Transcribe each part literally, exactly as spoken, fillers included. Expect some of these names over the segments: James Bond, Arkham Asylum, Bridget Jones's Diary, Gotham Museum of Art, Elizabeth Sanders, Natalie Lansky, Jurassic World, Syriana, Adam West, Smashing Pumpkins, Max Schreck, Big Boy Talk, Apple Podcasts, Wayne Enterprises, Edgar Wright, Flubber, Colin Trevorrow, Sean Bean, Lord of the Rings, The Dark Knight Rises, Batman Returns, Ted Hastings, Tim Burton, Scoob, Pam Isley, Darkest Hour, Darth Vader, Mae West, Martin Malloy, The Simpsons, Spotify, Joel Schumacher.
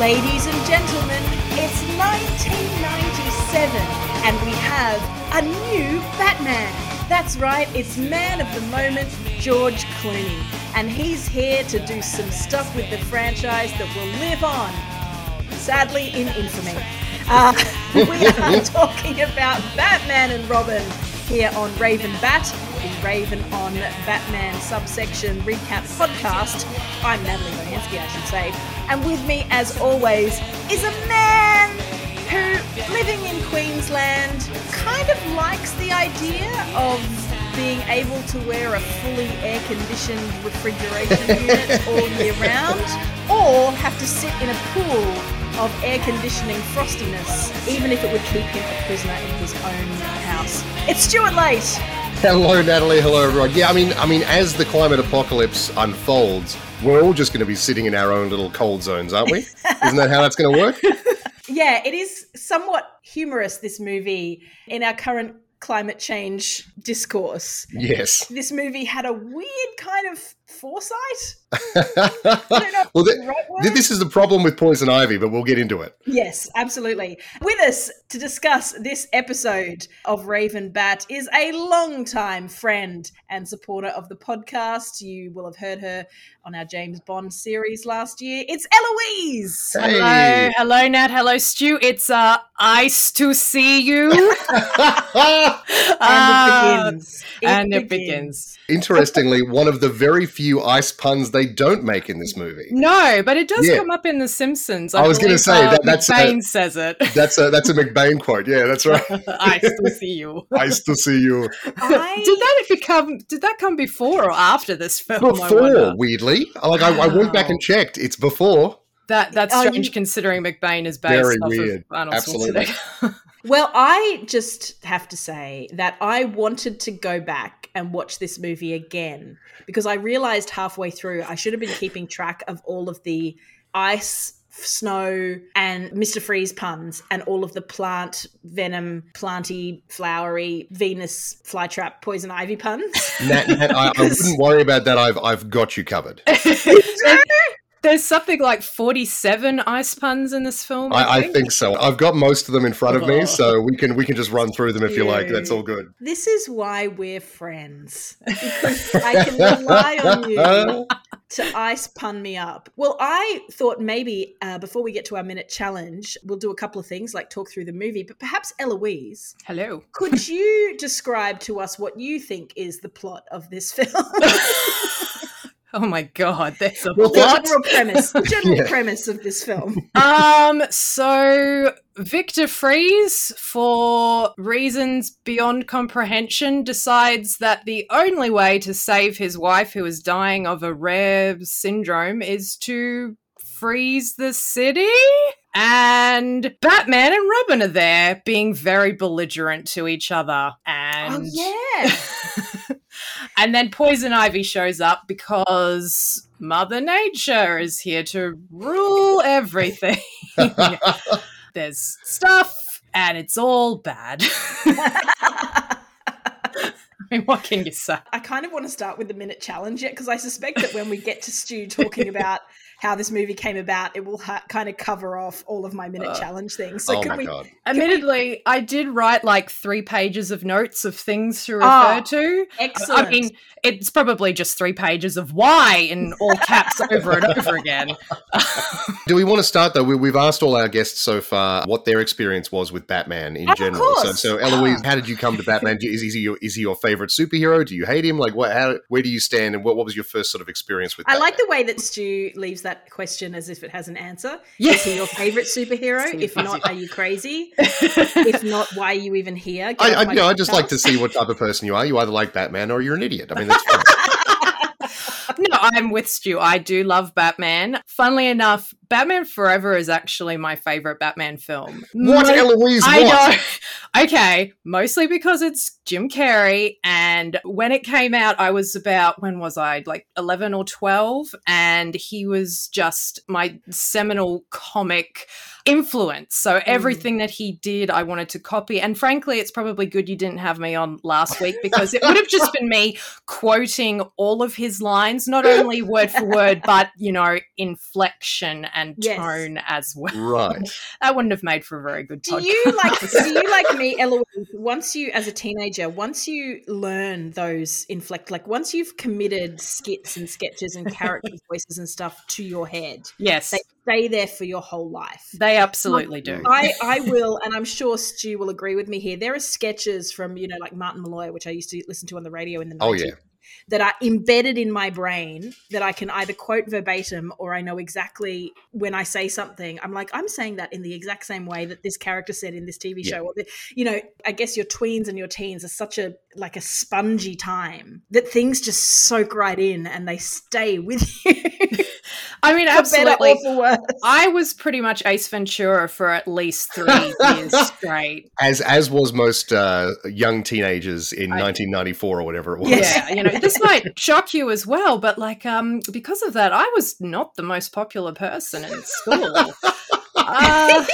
Ladies and gentlemen, it's nineteen ninety-seven and we have a new Batman. That's right, it's man of the moment, George Clooney. And he's here to do some stuff with the franchise that will live on, sadly, in infamy. Uh, we are talking about Batman and Robin here on Raven Bat, the Raven on Batman subsection recap podcast. I'm Natalie Lansky, I should say. And with me, as always, is a man who, living in Queensland, kind of likes the idea of being able to wear a fully air-conditioned refrigeration unit all year round, or have to sit in a pool of air-conditioning frostiness, even if it would keep him a prisoner in his own house. It's Stuart Leight. Hello, Natalie. Hello, everyone. Yeah, I mean, I mean, as the climate apocalypse unfolds, we're all just going to be sitting in our own little cold zones, aren't we? Isn't that how that's going to work? Yeah, it is somewhat humorous, this movie, in our current climate change discourse. Yes. This movie had a weird kind of foresight. I don't know well, the, the right word. This is the problem with Poison Ivy, but we'll get into it. Yes, absolutely. With us to discuss this episode of Raven Bat is a longtime friend and supporter of the podcast. You will have heard her on our James Bond series last year. It's Eloise. Hey. Hello, hello, Nat. Hello, Stu. It's uh, nice to see you. and it begins. It and begins. it begins. Interestingly, one of the very few ice puns they don't make in this movie. No, but it does yeah. come up in The Simpsons. I, I was going to say uh, that that's McBain a, says it. That's a that's a McBain quote. Yeah, that's right. I still see you. I still see you. I... Did that become? Did that come before or after this film? Before, weirdly. Like I, I went back and checked. It's before. That that's strange, oh, you... considering McBain is based very off weird. Of Arnold Absolutely. Schwarzenegger. Well, I just have to say that I wanted to go back and watch this movie again because I realized halfway through I should have been keeping track of all of the ice, snow, and Mister Freeze puns and all of the plant, venom, planty, flowery, Venus flytrap, poison ivy puns. Nat, Nat I, I wouldn't worry about that. I've I've got you covered. There's something like forty-seven ice puns in this film. I, I, think. I think so. I've got most of them in front of oh. me, so we can we can just run through them if you like. That's all good. This is why we're friends. Because I can rely on you to ice pun me up. Well, I thought maybe uh, before we get to our minute challenge, we'll do a couple of things like talk through the movie, but perhaps Eloise. Hello. Could you describe to us what you think is the plot of this film? Oh my God, that's a well, plot. The general premise, the general yeah. premise of this film. Um, so Victor Freeze, for reasons beyond comprehension, decides that the only way to save his wife, who is dying of a rare syndrome, is to freeze the city. And Batman and Robin are there, being very belligerent to each other. And oh yeah. And then Poison Ivy shows up because Mother Nature is here to rule everything. There's stuff and it's all bad. I mean, what can you say? I kind of want to start with the minute challenge yet because I suspect that when we get to Stu talking about how this movie came about, it will ha- kind of cover off all of my minute uh, challenge things. So oh can my we, God. Admittedly, we... I did write like three pages of notes of things to refer oh, to. Excellent. I mean, it's probably just three pages of why in all caps over and over again. Do we want to start, though? We, we've asked all our guests so far what their experience was with Batman in of general. Course. So, so Eloise, how did you come to Batman? Is, is he your, is he your favorite? Favorite superhero? Do you hate him? Like, what? How, where do you stand? And what, what was your first sort of experience with? I Batman? Like the way that Stu leaves that question as if it has an answer. Yes. Is he your favorite superhero? If not, are you crazy? If not, why are you even here? Get I, I, you know, I just like to see what type of person you are. You either like Batman or you're an idiot. I mean, that's fine. No, I'm with Stu. I do love Batman. Funnily enough, Batman Forever is actually my favorite Batman film. What, Mo- Eloise? What? I know. Okay, mostly because it's Jim Carrey. And when it came out, I was about, when was I? Like eleven or twelve. And he was just my seminal comic influence. So everything mm. that he did, I wanted to copy. And frankly, it's probably good you didn't have me on last week because it would have just been me quoting all of his lines, not only word for word, but, you know, inflection and yes. tone as well. Right. That wouldn't have made for a very good podcast. Do you like, do you like me, Eloise, once you, as a teenager, once you learn those inflect, like once you've committed skits and sketches and characters' voices and stuff to your head. Yes. They stay there for your whole life. They absolutely like, do. I, I will, and I'm sure Stu will agree with me here. There are sketches from, you know, like Martin Malloy, which I used to listen to on the radio in the nineties. Oh, yeah. That are embedded in my brain that I can either quote verbatim or I know exactly when I say something, I'm like, I'm saying that in the exact same way that this character said in this T V show. Yeah. You know, I guess your tweens and your teens are such a, like a spongy time that things just soak right in and they stay with you. I mean, absolutely. I was pretty much Ace Ventura for at least three years straight. As as was most uh, young teenagers in I, nineteen ninety-four or whatever it was. Yeah, you know, this might shock you as well, but like um, because of that, I was not the most popular person in school. Uh,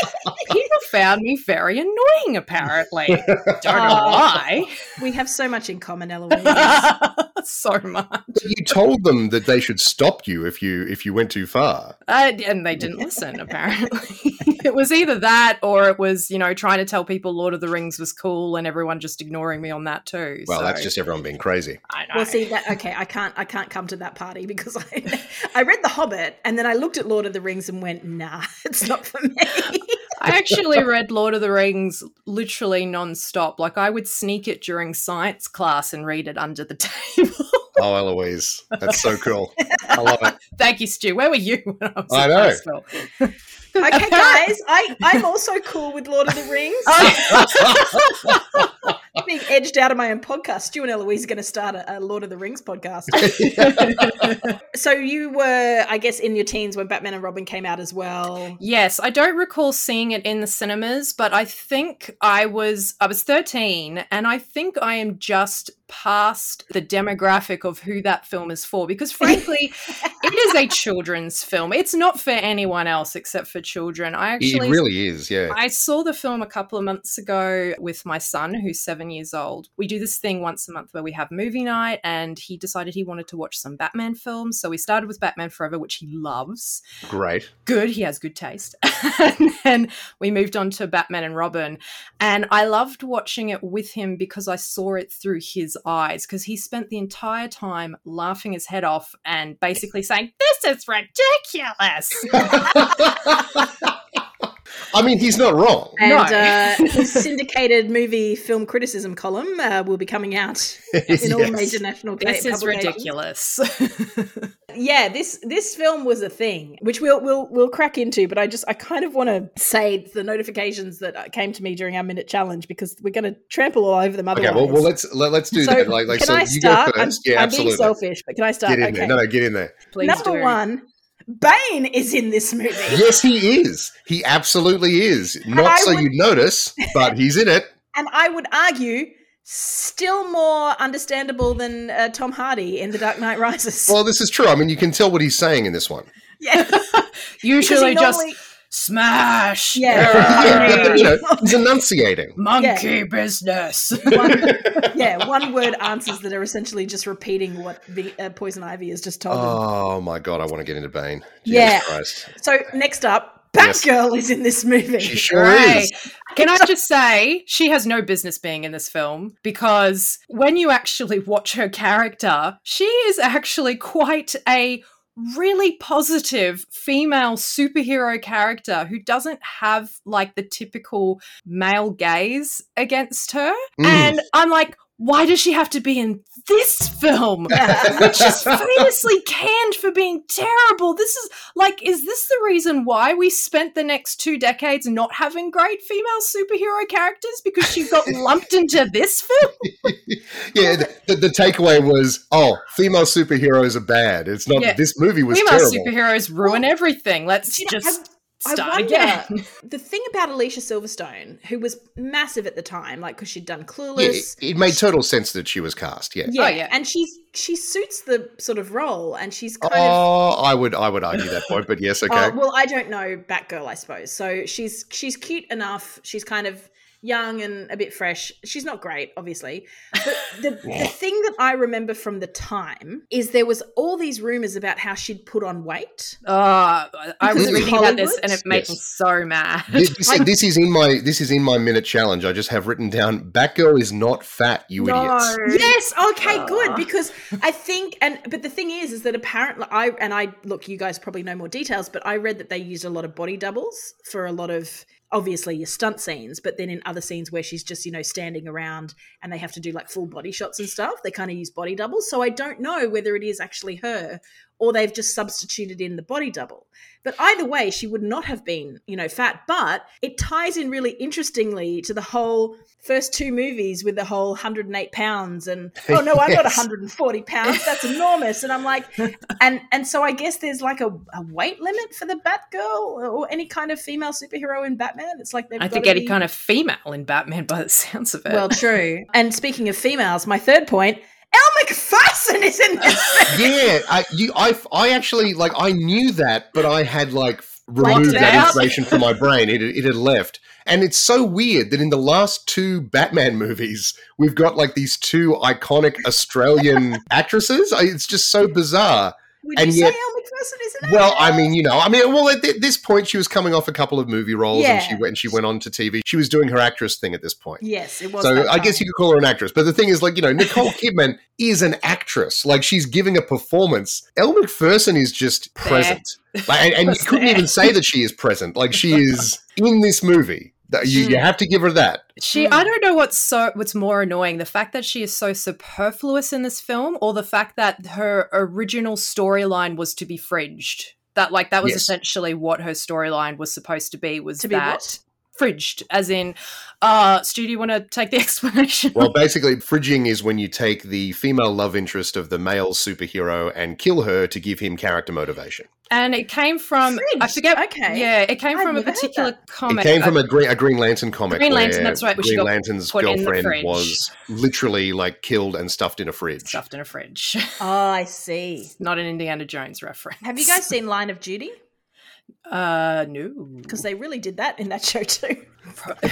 people found me very annoying, apparently. Don't know why. We have so much in common, Eloise. So much. You told them that they should stop you if you if you went too far. Uh, and they didn't listen, apparently. It was either that or it was, you know, trying to tell people Lord of the Rings was cool and everyone just ignoring me on that too. Well, so. That's just everyone being crazy. I know. Well, see, that, okay, I can't I can't come to that party because I, I read The Hobbit and then I looked at Lord of the Rings and went, nah, it's not for me. I actually read Lord of the Rings literally nonstop. Like I would sneak it during science class and read it under the table. Oh, Eloise, that's so cool. I love it. Thank you, Stu. Where were you when I was I know. School? Okay, guys, I, I'm also cool with Lord of the Rings. I'm being edged out of my own podcast. Stu and Eloise are going to start a, a Lord of the Rings podcast. So you were, I guess, in your teens when Batman and Robin came out as well. Yes, I don't recall seeing it in the cinemas, but I think I was I was thirteen, and I think I am just past the demographic of who that film is for, because frankly, it is a children's film. It's not for anyone else except for children. I actually It really is, yeah. I saw the film a couple of months ago with my son, who's seven years old. We do this thing once a month where we have movie night, and he decided he wanted to watch some Batman films. So we started with Batman Forever, which he loves. Great. Good. He has good taste. And then we moved on to Batman and Robin. And I loved watching it with him because I saw it through his eyes, because he spent the entire time laughing his head off and basically saying, "This is ridiculous." I mean, he's not wrong. And no. uh, his syndicated movie film criticism column uh, will be coming out in yes. all major national publications. This is ridiculous. Yeah, this this film was a thing, which we'll we'll we'll crack into. But I just I kind of want to say the notifications that came to me during our minute challenge, because we're going to trample all over them otherwise. Okay, well, well let's let, let's do so that. Like, like, can so I start? You go first. I'm, yeah, I'm absolutely. being selfish, but can I start? Get in okay. there. No, no, get in there. Please Number do. one. Bane is in this movie. Yes, he is. He absolutely is. Not so would, you'd notice, but he's in it. And I would argue still more understandable than uh, Tom Hardy in The Dark Knight Rises. Well, this is true. I mean, you can tell what he's saying in this one. Yeah. Usually just smash. Yeah. You know, he's enunciating. Monkey yeah. business. One, yeah, one word answers that are essentially just repeating what the, uh, Poison Ivy has just told oh, them. Oh my God, I want to get into Bane. Jesus yeah. Christ. So next up, Batgirl yes. is in this movie. She sure right. is. Can I just say, she has no business being in this film, because when you actually watch her character, she is actually quite a really positive female superhero character who doesn't have like the typical male gaze against her. Mm. And I'm like, why does she have to be in this film, which is famously canned for being terrible? This is like, is this the reason why we spent the next two decades not having great female superhero characters, because she got lumped into this film? Yeah, the, the, the takeaway was, oh, female superheroes are bad. It's not yeah. this movie was female terrible. Female superheroes ruin well, everything. Let's you know, just... I've- Start I wonder, again. The thing about Alicia Silverstone, who was massive at the time, like because she'd done Clueless. Yeah, it, it made total sense that she was cast, yeah. Yeah, oh, yeah. And she's she suits the sort of role, and she's kind oh, of... Oh, I would, I would argue that point, but yes, okay. Uh, well, I don't know Batgirl, I suppose. So she's she's cute enough. She's kind of young and a bit fresh. She's not great, obviously. But the, yeah. the thing that I remember from the time is there was all these rumours about how she'd put on weight. Oh, I was reading Hollywood. about this and it made yes. me so mad. This, this, like, this is in my this is in my minute challenge. I just have written down, Batgirl is not fat, you no. idiots. Yes, okay, oh. good, because I think, and but the thing is, is that apparently, I and I, look, you guys probably know more details, but I read that they used a lot of body doubles for a lot of, obviously, your stunt scenes, but then in other scenes where she's just, you know, standing around and they have to do like full body shots and stuff, they kind of use body doubles. So I don't know whether it is actually her or they've just substituted in the body double. But either way, she would not have been, you know, fat. But it ties in really interestingly to the whole first two movies with the whole one hundred eight pounds and, oh, no, I'm yes. not one hundred forty pounds. That's enormous. And I'm like, and and so I guess there's like a, a weight limit for the Batgirl or any kind of female superhero in Batman. It's like they've I got think to any be... kind of female in Batman by the sounds of it. Well, true. And speaking of females, my third point, Elle McPherson is in this. Yeah, I, you, I, I actually, like, I knew that, but I had, like, removed that out. information from my brain. It, it had left. And it's so weird that in the last two Batman movies, we've got, like, these two iconic Australian actresses. It's just so bizarre. Would and you yet, say Elle McPherson is an Well, I mean, you know, I mean, well, at th- this point, she was coming off a couple of movie roles yeah. and she went and she went on to T V. She was doing her actress thing at this point. Yes, it was. So I guess you could call her an actress. But the thing is, like, you know, Nicole Kidman is an actress. Like, she's giving a performance. Elle McPherson is just present. Like, and and you couldn't even say that she is present. Like, she is in this movie. You, you have to give her that. She, I don't know what's so what's more annoying, the fact that she is so superfluous in this film, or the fact that her original storyline was to be fringed. That, like, that was yes. essentially what her storyline was supposed to be. Was to be that what? Fringed, as in, uh, Stu, do you want to take the explanation? Well, basically, fridging is when you take the female love interest of the male superhero and kill her to give him character motivation. And it came from, fringed. I forget, okay. yeah, it came I've from a particular comic. It came from a Green, a Green Lantern comic. Green Lantern, that's right. Green Lantern's girlfriend was literally, like, killed and stuffed in a fridge. Stuffed in a fridge. Oh, I see. It's not an Indiana Jones reference. Have you guys seen Line of Duty? Uh, no. Because they really did that in that show too.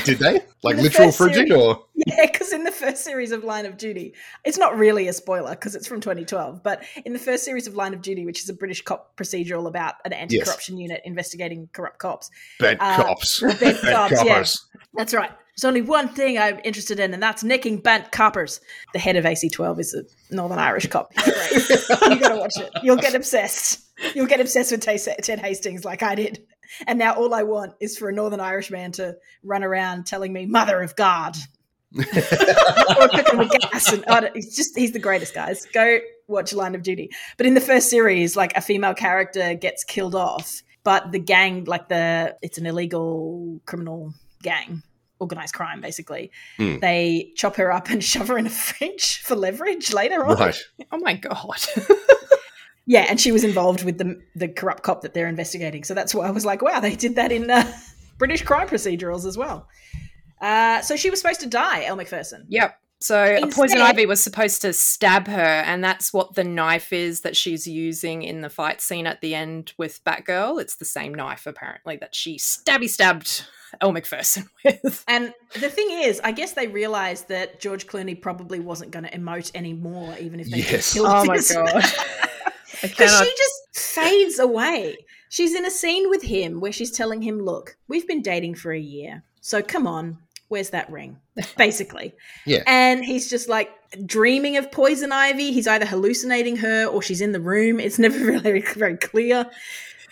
Did they? Like the literal fridging or? Yeah, because in the first series of Line of Duty, it's not really a spoiler because it's from twenty twelve, but in the first series of Line of Duty, which is a British cop procedural about an anti-corruption yes. unit investigating corrupt cops. Bad uh, cops. Bad, bad cops, coppers. Yeah. That's right. There's only one thing I'm interested in, and that's nicking bad coppers. The head of A C twelve is a Northern Irish cop. You got to watch it. You'll get obsessed. You'll get obsessed with Ted Hastings like I did. And now all I want is for a Northern Irish man to run around telling me, Mother of God. Or cooking with gas. And, oh, he's, just, he's the greatest, guys. Go watch Line of Duty. But in the first series, like, a female character gets killed off, but the gang, like the – it's an illegal criminal gang, organised crime basically. Mm. They chop her up and shove her in a fridge for leverage later on. Right. Oh, my God. Yeah, and she was involved with the the corrupt cop that they're investigating. So that's why I was like, wow, they did that in uh, British crime procedurals as well. Uh, so she was supposed to die, Elle McPherson. Yep. So Instead- Poison Ivy was supposed to stab her, and that's what the knife is that she's using in the fight scene at the end with Batgirl. It's the same knife, apparently, that she stabby-stabbed Elle McPherson with. And the thing is, I guess they realised that George Clooney probably wasn't going to emote anymore, even if they yes. killed him. Oh, my God. Because she just fades away. She's in a scene with him where she's telling him, look, we've been dating for a year, so come on, where's that ring? Basically. Yeah. And he's just like dreaming of Poison Ivy. He's either hallucinating her or she's in the room. It's never really very clear.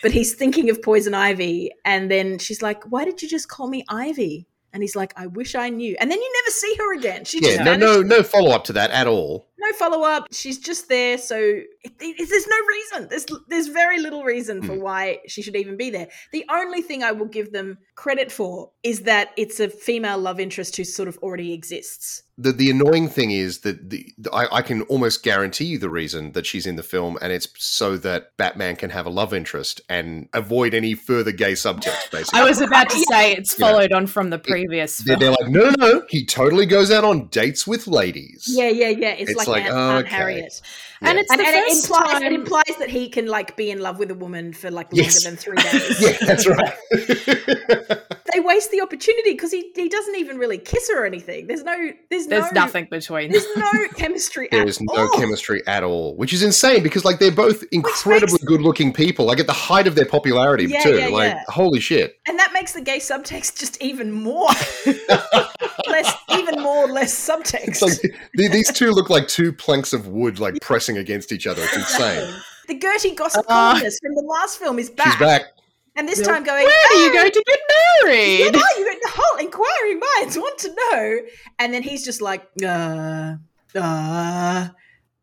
But he's thinking of Poison Ivy. And then she's like, why did you just call me Ivy? And he's like, I wish I knew. And then you never see her again. She yeah, just no, no, no follow-up to that at all. No follow-up. She's just there. So it, it, there's no reason. There's, there's very little reason for why she should even be there. The only thing I will give them credit for is that it's a female love interest who sort of already exists. The the annoying thing is that the, the I, I can almost guarantee you the reason that she's in the film, and it's so that Batman can have a love interest and avoid any further gay subtext, basically. I was about to say it's followed yeah. on from the previous it, film. They're like, no, no, no, he totally goes out on dates with ladies. Yeah, yeah, yeah. It's, it's like, like Aunt, oh, Aunt okay. Harriet. Yeah. And, it's and, the and first it, implies, time... it implies that he can, like, be in love with a woman for, like, longer yes. than three days. Yeah, that's right. They wait waste the opportunity because he, he doesn't even really kiss her or anything. There's no there's, there's no, nothing between. There's no chemistry at all. There is no chemistry at all, which is insane because like they're both incredibly makes... good-looking people, like at the height of their popularity yeah, too. Yeah, like yeah. Holy shit. And that makes the gay subtext just even more less even more less subtext. It's like th- these two look like two planks of wood like pressing against each other. It's insane. The Gertie Gossip uh, columnist from the last film is back. She's back. And this time going, where are you going to get married? You know, the whole inquiring minds want to know. And then he's just like, uh, uh,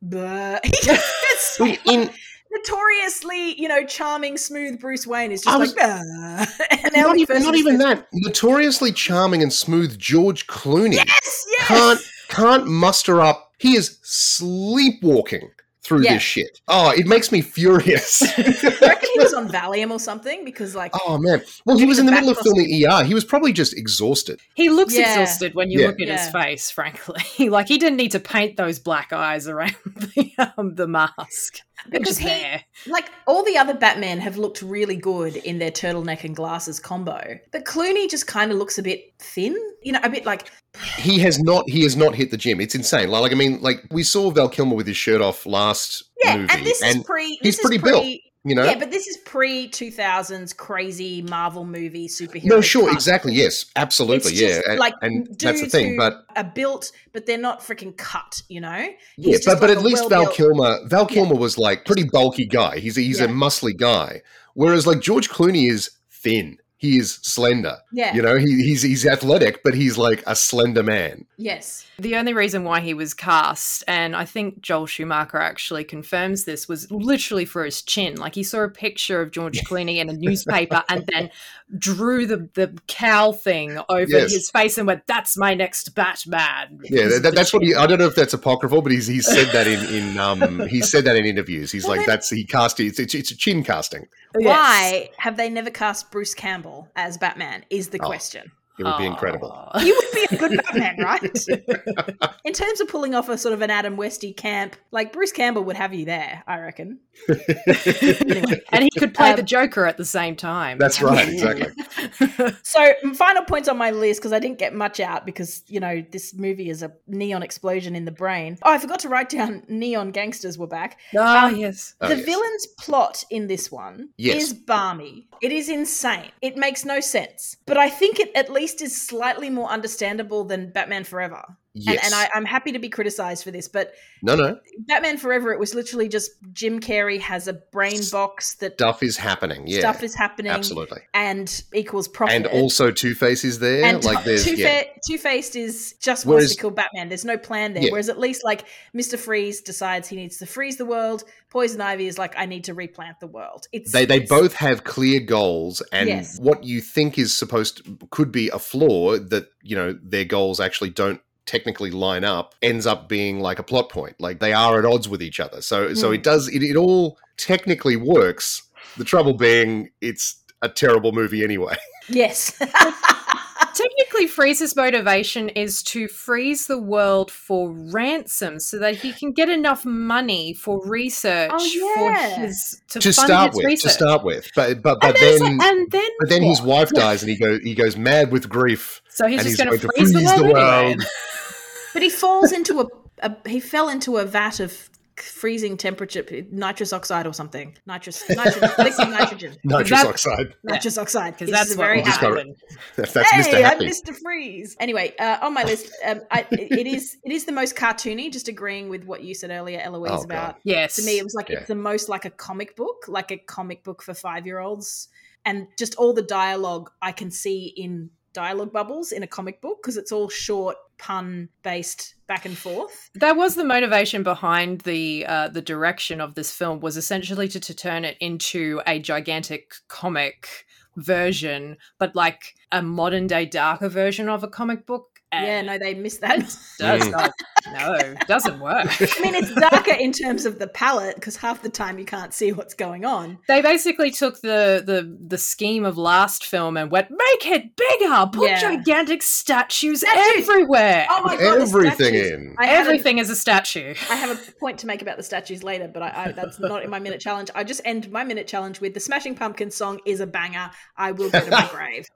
blah. It's in- notoriously, you know, charming, smooth Bruce Wayne is just was, like, uh. And not even, not even that. Notoriously charming and smooth George Clooney. Yes, yes. Can't, can't muster up. He is sleepwalking through yeah. this shit. Oh, it makes me furious. I reckon he was on Valium or something because like... Oh, man. Well, he was in the middle of filming E R. He was probably just exhausted. He looks yeah. exhausted when you yeah. look at yeah. his face, frankly. Like, he didn't need to paint those black eyes around the, um, the mask. They're because he, there. Like, all the other Batmen have looked really good in their turtleneck and glasses combo. But Clooney just kind of looks a bit thin, you know, a bit like... He has not He has not hit the gym. It's insane. Like, I mean, like, we saw Val Kilmer with his shirt off last yeah, movie. Yeah, and this and is pre... He's this pretty is pre- built. You know? Yeah, but this is pre two thousands crazy Marvel movie superhero. No, sure, cut. Exactly, yes, absolutely, it's yeah. Just, like, and and that's the thing, but are built, but they're not freaking cut, you know. He's yeah, but, like but at least Val Kilmer, Val Kilmer yeah. was like pretty bulky guy. He's he's yeah. a muscly guy, whereas like George Clooney is thin. He is slender. Yeah. You know, he, he's he's athletic, but he's like a slender man. Yes. The only reason why he was cast, and I think Joel Schumacher actually confirms this, was literally for his chin. Like he saw a picture of George Clooney in a newspaper and then drew the, the cowl thing over yes. his face and went, that's my next Batman. Yeah, that, that, that's what he, I don't know if that's apocryphal, but he's he's said that in, in um he said that in interviews. He's well, like, then, that's, he cast, it's, it's, it's a chin casting. Why yes. have they never cast Bruce Campbell as Batman is the oh, question. It would be oh. incredible. He would be a good Batman, right? In terms of pulling off a sort of an Adam Westy camp, like Bruce Campbell would have you there, I reckon. Anyway. And he could play um, the Joker at the same time. That's right, exactly. So final points on my list because I didn't get much out because, you know, this movie is a neon explosion in the brain. Oh, I forgot to write down neon gangsters were back. Ah, um, yes. The oh, yes. villain's plot in this one yes. is barmy. It is insane. It makes no sense. But I think it at least is slightly more understandable than Batman Forever. Yes. And, and I, I'm happy to be criticised for this, but no, no. Batman Forever, it was literally just Jim Carrey has a brain box that... Stuff is happening, yeah. Stuff is happening. Absolutely. And equals profit. And also Two-Face is there. And like there's Two-Fa- yeah. Two-Faced is just whereas, wants to kill Batman. There's no plan there. Yeah. Whereas at least like Mister Freeze decides he needs to freeze the world. Poison Ivy is like, I need to replant the world. It's They they it's, both have clear goals and yes. what you think is supposed to, could be a flaw that, you know, their goals actually don't technically line up ends up being like a plot point. Like they are at odds with each other. So mm. so it does, it, it all technically works. The trouble being it's a terrible movie anyway. Yes. Technically, Freeze's motivation is to freeze the world for ransom so that he can get enough money for research oh, yeah. for his to, to fund start his with. Research. To start with, but but but then, then, like, and then but then what? his wife dies and he goes he goes mad with grief. So he's and just he's going to freeze, freeze the world. The world. But he falls into a, a he fell into a vat of freezing temperature, nitrous oxide or something. Nitrous, nitrogen, liquid nitrogen. Nitrous that, oxide. Nitrous yeah. oxide. Because that's very happened. That's, that's hey, Mister Happy. I'm Mister Freeze. Anyway, uh, on my list, um, I, it is it is the most cartoony. Just agreeing with what you said earlier, Eloise, oh, about. God. Yes. To me, it was like yeah. it's the most like a comic book, like a comic book for five year olds, and just all the dialogue I can see in dialogue bubbles in a comic book because it's all short pun based back and forth. That was the motivation behind the uh, the direction of this film was essentially to, to turn it into a gigantic comic version, but like a modern day darker version of a comic book. And yeah, no, they missed that. Does not, no, doesn't work. I mean, it's darker in terms of the palette because half the time you can't see what's going on. They basically took the the the scheme of last film and went, make it bigger, put yeah. gigantic statues, statues everywhere. Oh my God, everything in. I everything a, is a statue. I have a point to make about the statues later, but I, I, that's not in my minute challenge. I just end my minute challenge with the Smashing Pumpkins song is a banger. I will go to my grave.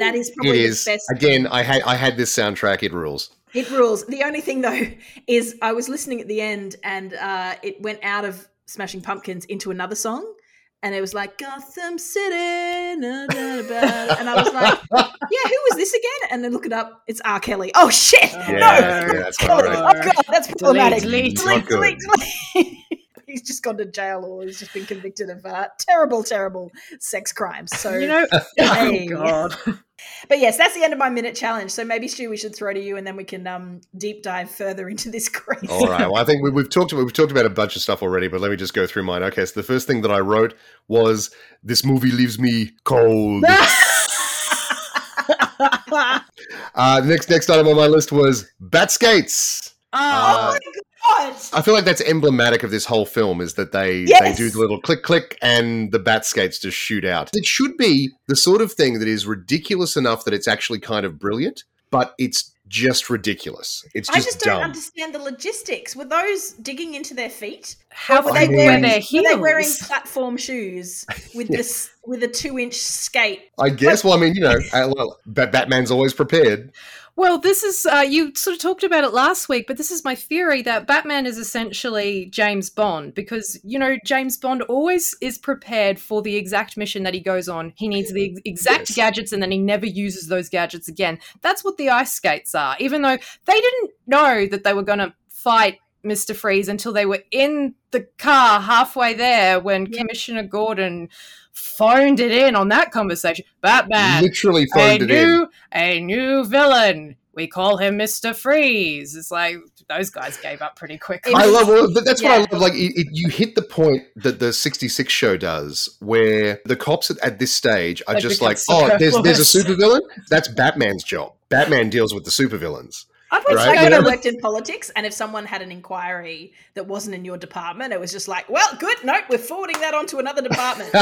That is probably is. the best. Again, I had I had this soundtrack. It rules. It rules. The only thing, though, is I was listening at the end and uh, it went out of Smashing Pumpkins into another song and it was like, Gotham City, na, da, da. And I was like, yeah, who was this again? And then look it up. It's R. Kelly. Oh, shit. Yeah, no. Yeah, that's God. Right. Oh, God, that's problematic. Delete, delete, delete, delete. He's just gone to jail or he's just been convicted of uh, terrible, terrible sex crimes. So, you know, hey. Oh, God. But yes, that's the end of my minute challenge. So maybe, Stu, we should throw to you, and then we can um, deep dive further into this crazy. All right. Well, I think we, we've talked we've talked about a bunch of stuff already, but let me just go through mine. Okay. So the first thing that I wrote was this movie leaves me cold. uh, next next item on my list was Batskates. Oh, uh, oh my God. I feel like that's emblematic of this whole film is that they, yes. they do the little click, click and the bat skates just shoot out. It should be the sort of thing that is ridiculous enough that it's actually kind of brilliant, but it's just ridiculous. It's just I just dumb. Don't understand the logistics. Were those digging into their feet? How were they, mean, wearing, their heels? Were they wearing platform shoes with yeah. this with a two-inch skate? I guess. Like, well, I mean, you know, Batman's always prepared. Well, this is, uh, you sort of talked about it last week, but this is my theory that Batman is essentially James Bond because, you know, James Bond always is prepared for the exact mission that he goes on. He needs the exact yes. gadgets and then he never uses those gadgets again. That's what the ice skates are, even though they didn't know that they were going to fight Mister Freeze until they were in the car halfway there when yeah. Commissioner Gordon phoned it in on that conversation. Batman literally phoned a it new, in. A new villain. We call him Mister Freeze. It's like those guys gave up pretty quickly. I love well, that's yeah. what I love. Like it, it, you hit the point that the sixty-six show does, where the cops at, at this stage are like just like, oh, there's there's a supervillain. That's Batman's job. Batman deals with the supervillains. I've worked, right? like, yeah. worked in politics, and if someone had an inquiry that wasn't in your department, it was just like, well, good, nope, we're forwarding that on to another department.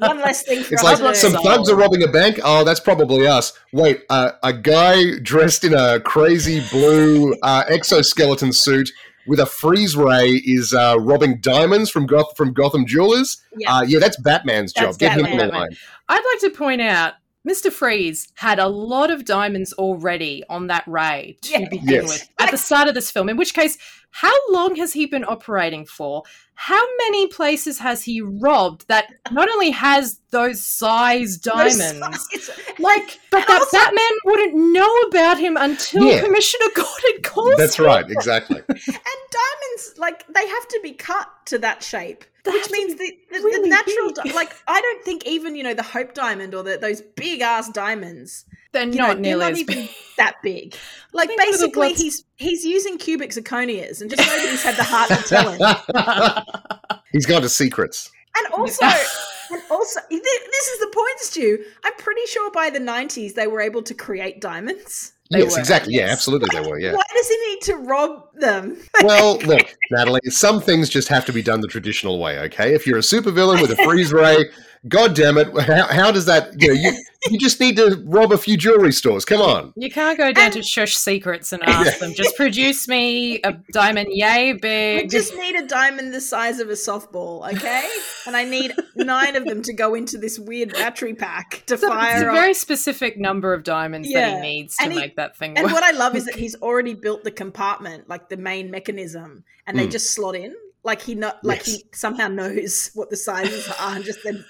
One less thing for it's us. It's like some thugs are robbing a bank. Oh, that's probably us. Wait, uh, a guy dressed in a crazy blue uh, exoskeleton suit with a freeze ray is uh, robbing diamonds from Goth- from Gotham Jewelers. Yeah, uh, yeah that's Batman's that's job. Batman. Get him in line. I'd like to point out, Mister Freeze had a lot of diamonds already on that ray to yeah. begin yes. with at the start of this film, in which case, how long has he been operating for? How many places has he robbed that not only has those size diamonds, those size. like, but that also, Batman wouldn't know about him until yeah. Commissioner Gordon calls That's him. Right, exactly. And diamonds, like, they have to be cut to that shape. Which means the, the, really the natural, di- like I don't think even, you know, the Hope Diamond or the, those big ass diamonds, they're not know, nearly they're not even big. that big. Like basically he's he's using cubic zirconias and just nobody's had the heart to tell him. He's got his secrets. And also, and also, th- this is the point, Stu. I'm pretty sure by the nineties they were able to create diamonds. They yes, were. exactly. Yeah, absolutely like, they were, yeah. Why does he need to rob them? Well, look, Natalie, some things just have to be done the traditional way, okay? If you're a supervillain with a freeze ray, God damn it, how, how does that, you know, you, you just need to rob a few jewelry stores, come on. You can't go down and, to Shush Secrets and ask yeah. them, just produce me a diamond yay big. We just need a diamond the size of a softball, okay? And I need nine of them to go into this weird battery pack to so fire It's a off. very specific number of diamonds yeah. that he needs to he, make that thing and work. And what I love is that he's already built the compartment, like the main mechanism, and mm. they just slot in. Like he not, like yes. he somehow knows what the sizes are and just then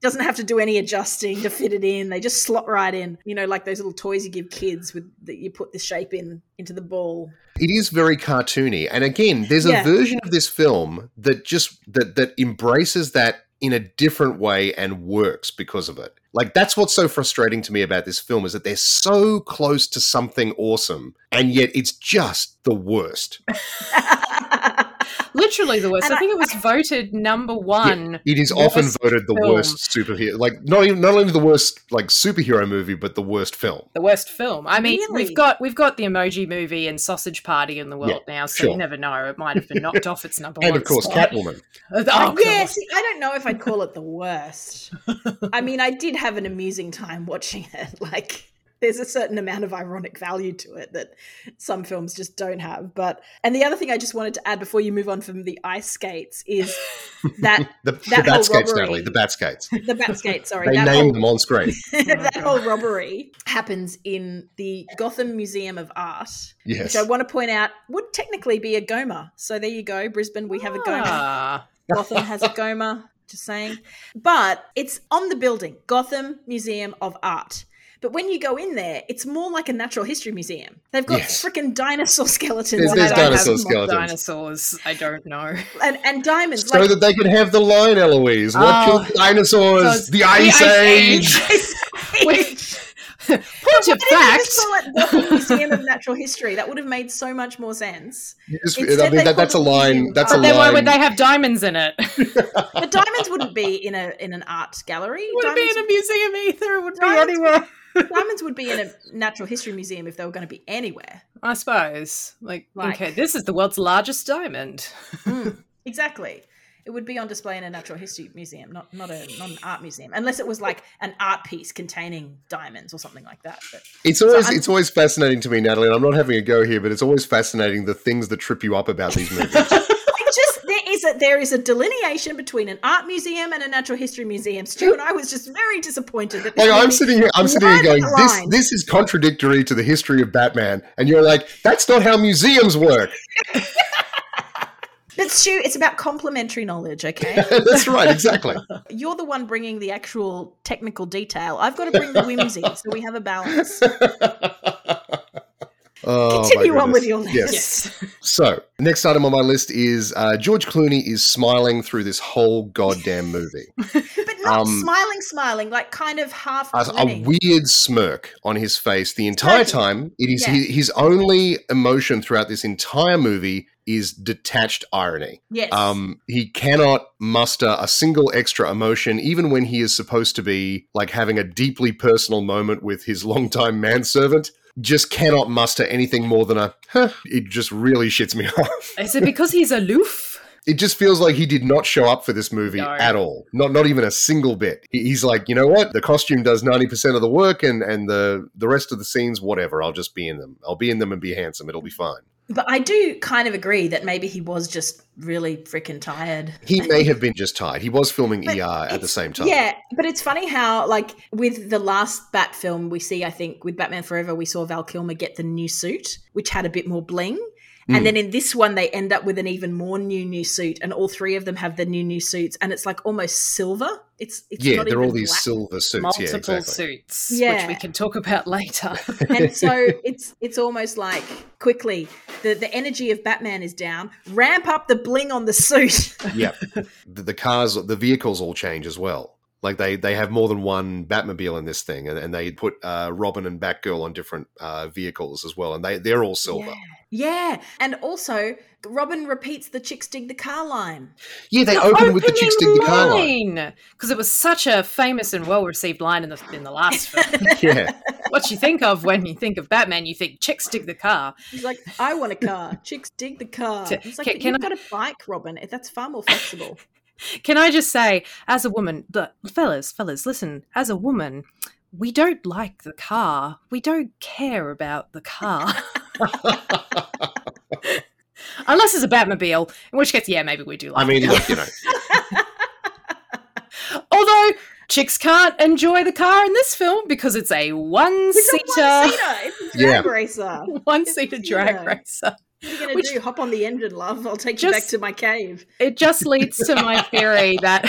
doesn't have to do any adjusting to fit it in. They just slot right in, you know, like those little toys you give kids with that you put the shape in into the ball. It is very cartoony. And again, there's yeah. a version of this film that just that that embraces that in a different way and works because of it. Like that's what's so frustrating to me about this film is that they're so close to something awesome and yet it's just the worst. literally the worst. And I think I, it was I, voted number one. Yeah, it is often voted the film. worst superhero, like not even not only the worst like superhero movie, but the worst film. The worst film. I mean, really? we've got we've got the Emoji Movie and Sausage Party in the world yeah, now, so sure. you never know. It might have been knocked off its number and one. And of course, spot. Catwoman. Oh, oh yeah, see, I don't know if I'd call it the worst. I mean, I did have an amusing time watching it. Like, there's a certain amount of ironic value to it that some films just don't have. But and the other thing I just wanted to add before you move on from the ice skates is that the, that the Batskates, Natalie, the Batskates, the Batskates. Sorry, they named them on screen. That whole robbery happens in the Gotham Museum of Art, yes. which I want to point out would technically be a GOMA. So there you go, Brisbane. We have a GOMA. Ah. Gotham has a GOMA. Just saying, but it's on the building, Gotham Museum of Art. But when you go in there, it's more like a natural history museum. They've got yes. freaking dinosaur skeletons. There's, there's I don't dinosaur have skeletons. Dinosaurs. I don't know. And, and diamonds. So like, that they can have the line, Eloise. What oh, killed dinosaurs? The Ice, the Ice Age. Age. Point but of fact, call it Museum of Natural History. That would have made so much more sense. Just, I mean, that, that's a line. That's but a then line. Why would they have diamonds in it? But diamonds wouldn't be in a in an art gallery. It wouldn't diamonds be in a museum either. It wouldn't diamonds, be anywhere. Diamonds would be in a natural history museum if they were going to be anywhere. I suppose. Like, like okay, this is the world's largest diamond. Mm, exactly. It would be on display in a natural history museum, not not a not an art museum, unless it was like an art piece containing diamonds or something like that. But, it's always so it's always fascinating to me, Natalie, and I'm not having a go here, but it's always fascinating the things that trip you up about these movies. It just there is a there is a delineation between an art museum and a natural history museum, Stu, and I was just very disappointed that. Like I'm sitting here, I'm sitting here going, this this is contradictory to the history of Batman, and you're like, that's not how museums work. But Stu, it's about complementary knowledge, okay? That's right, exactly. You're the one bringing the actual technical detail. I've got to bring the whimsy, so we have a balance. Oh, continue on with your list. Yes. yes. So, next item on my list is uh, George Clooney is smiling through this whole goddamn movie. But not um, smiling, smiling, like kind of half a, a weird smirk on his face the entire Smirky. time. It is yeah. his, his only emotion throughout this entire movie is detached irony. Yes. Um, he cannot muster a single extra emotion, even when he is supposed to be like having a deeply personal moment with his longtime manservant. Just cannot muster anything more than a, huh, it just really shits me off. Is it because he's aloof? It just feels like he did not show up for this movie no. at all. Not not even a single bit. He's like, you know what? The costume does ninety percent of the work and, and the, the rest of the scenes, whatever. I'll just be in them. I'll be in them and be handsome. It'll be fine. But I do kind of agree that maybe he was just really freaking tired. He may have been just tired. He was filming but E R at the same time. Yeah, but it's funny how, like, with the last Bat film we see, I think, with Batman Forever, we saw Val Kilmer get the new suit, which had a bit more bling. And mm. then in this one, they end up with an even more new, new suit. And all three of them have the new, new suits. And it's like almost silver. It's, it's yeah, not they're even all these black. Silver suits. Multiple yeah, exactly. suits, yeah. which we can talk about later. And so it's it's almost like quickly, the, the energy of Batman is down. Ramp up the bling on the suit. Yeah. The, the cars, the vehicles all change as well. Like they, they have more than one Batmobile in this thing. And, and they put uh, Robin and Batgirl on different uh, vehicles as well. And they, they're all silver. Yeah. Yeah, and also Robin repeats the chicks dig the car line. Yeah, they the open with the chicks dig the car line. Because it was such a famous and well-received line in the in the last film. Yeah. What you think of when you think of Batman, you think chicks dig the car. He's like, I want a car. Chicks dig the car. It's like, can, can you've I- got a bike, Robin. That's far more flexible. Can I just say, as a woman, but fellas, fellas, listen, as a woman, we don't like the car. We don't care about the car. Unless it's a Batmobile, in which case, yeah, maybe we do like it. I mean, it. You know. Although chicks can't enjoy the car in this film because it's a one-seater. It's a one-seater. It's a drag yeah. racer. One-seater it's, drag you know, racer. What are you going to do? Hop on the engine, love. I'll take just, you back to my cave. It just leads to my theory that,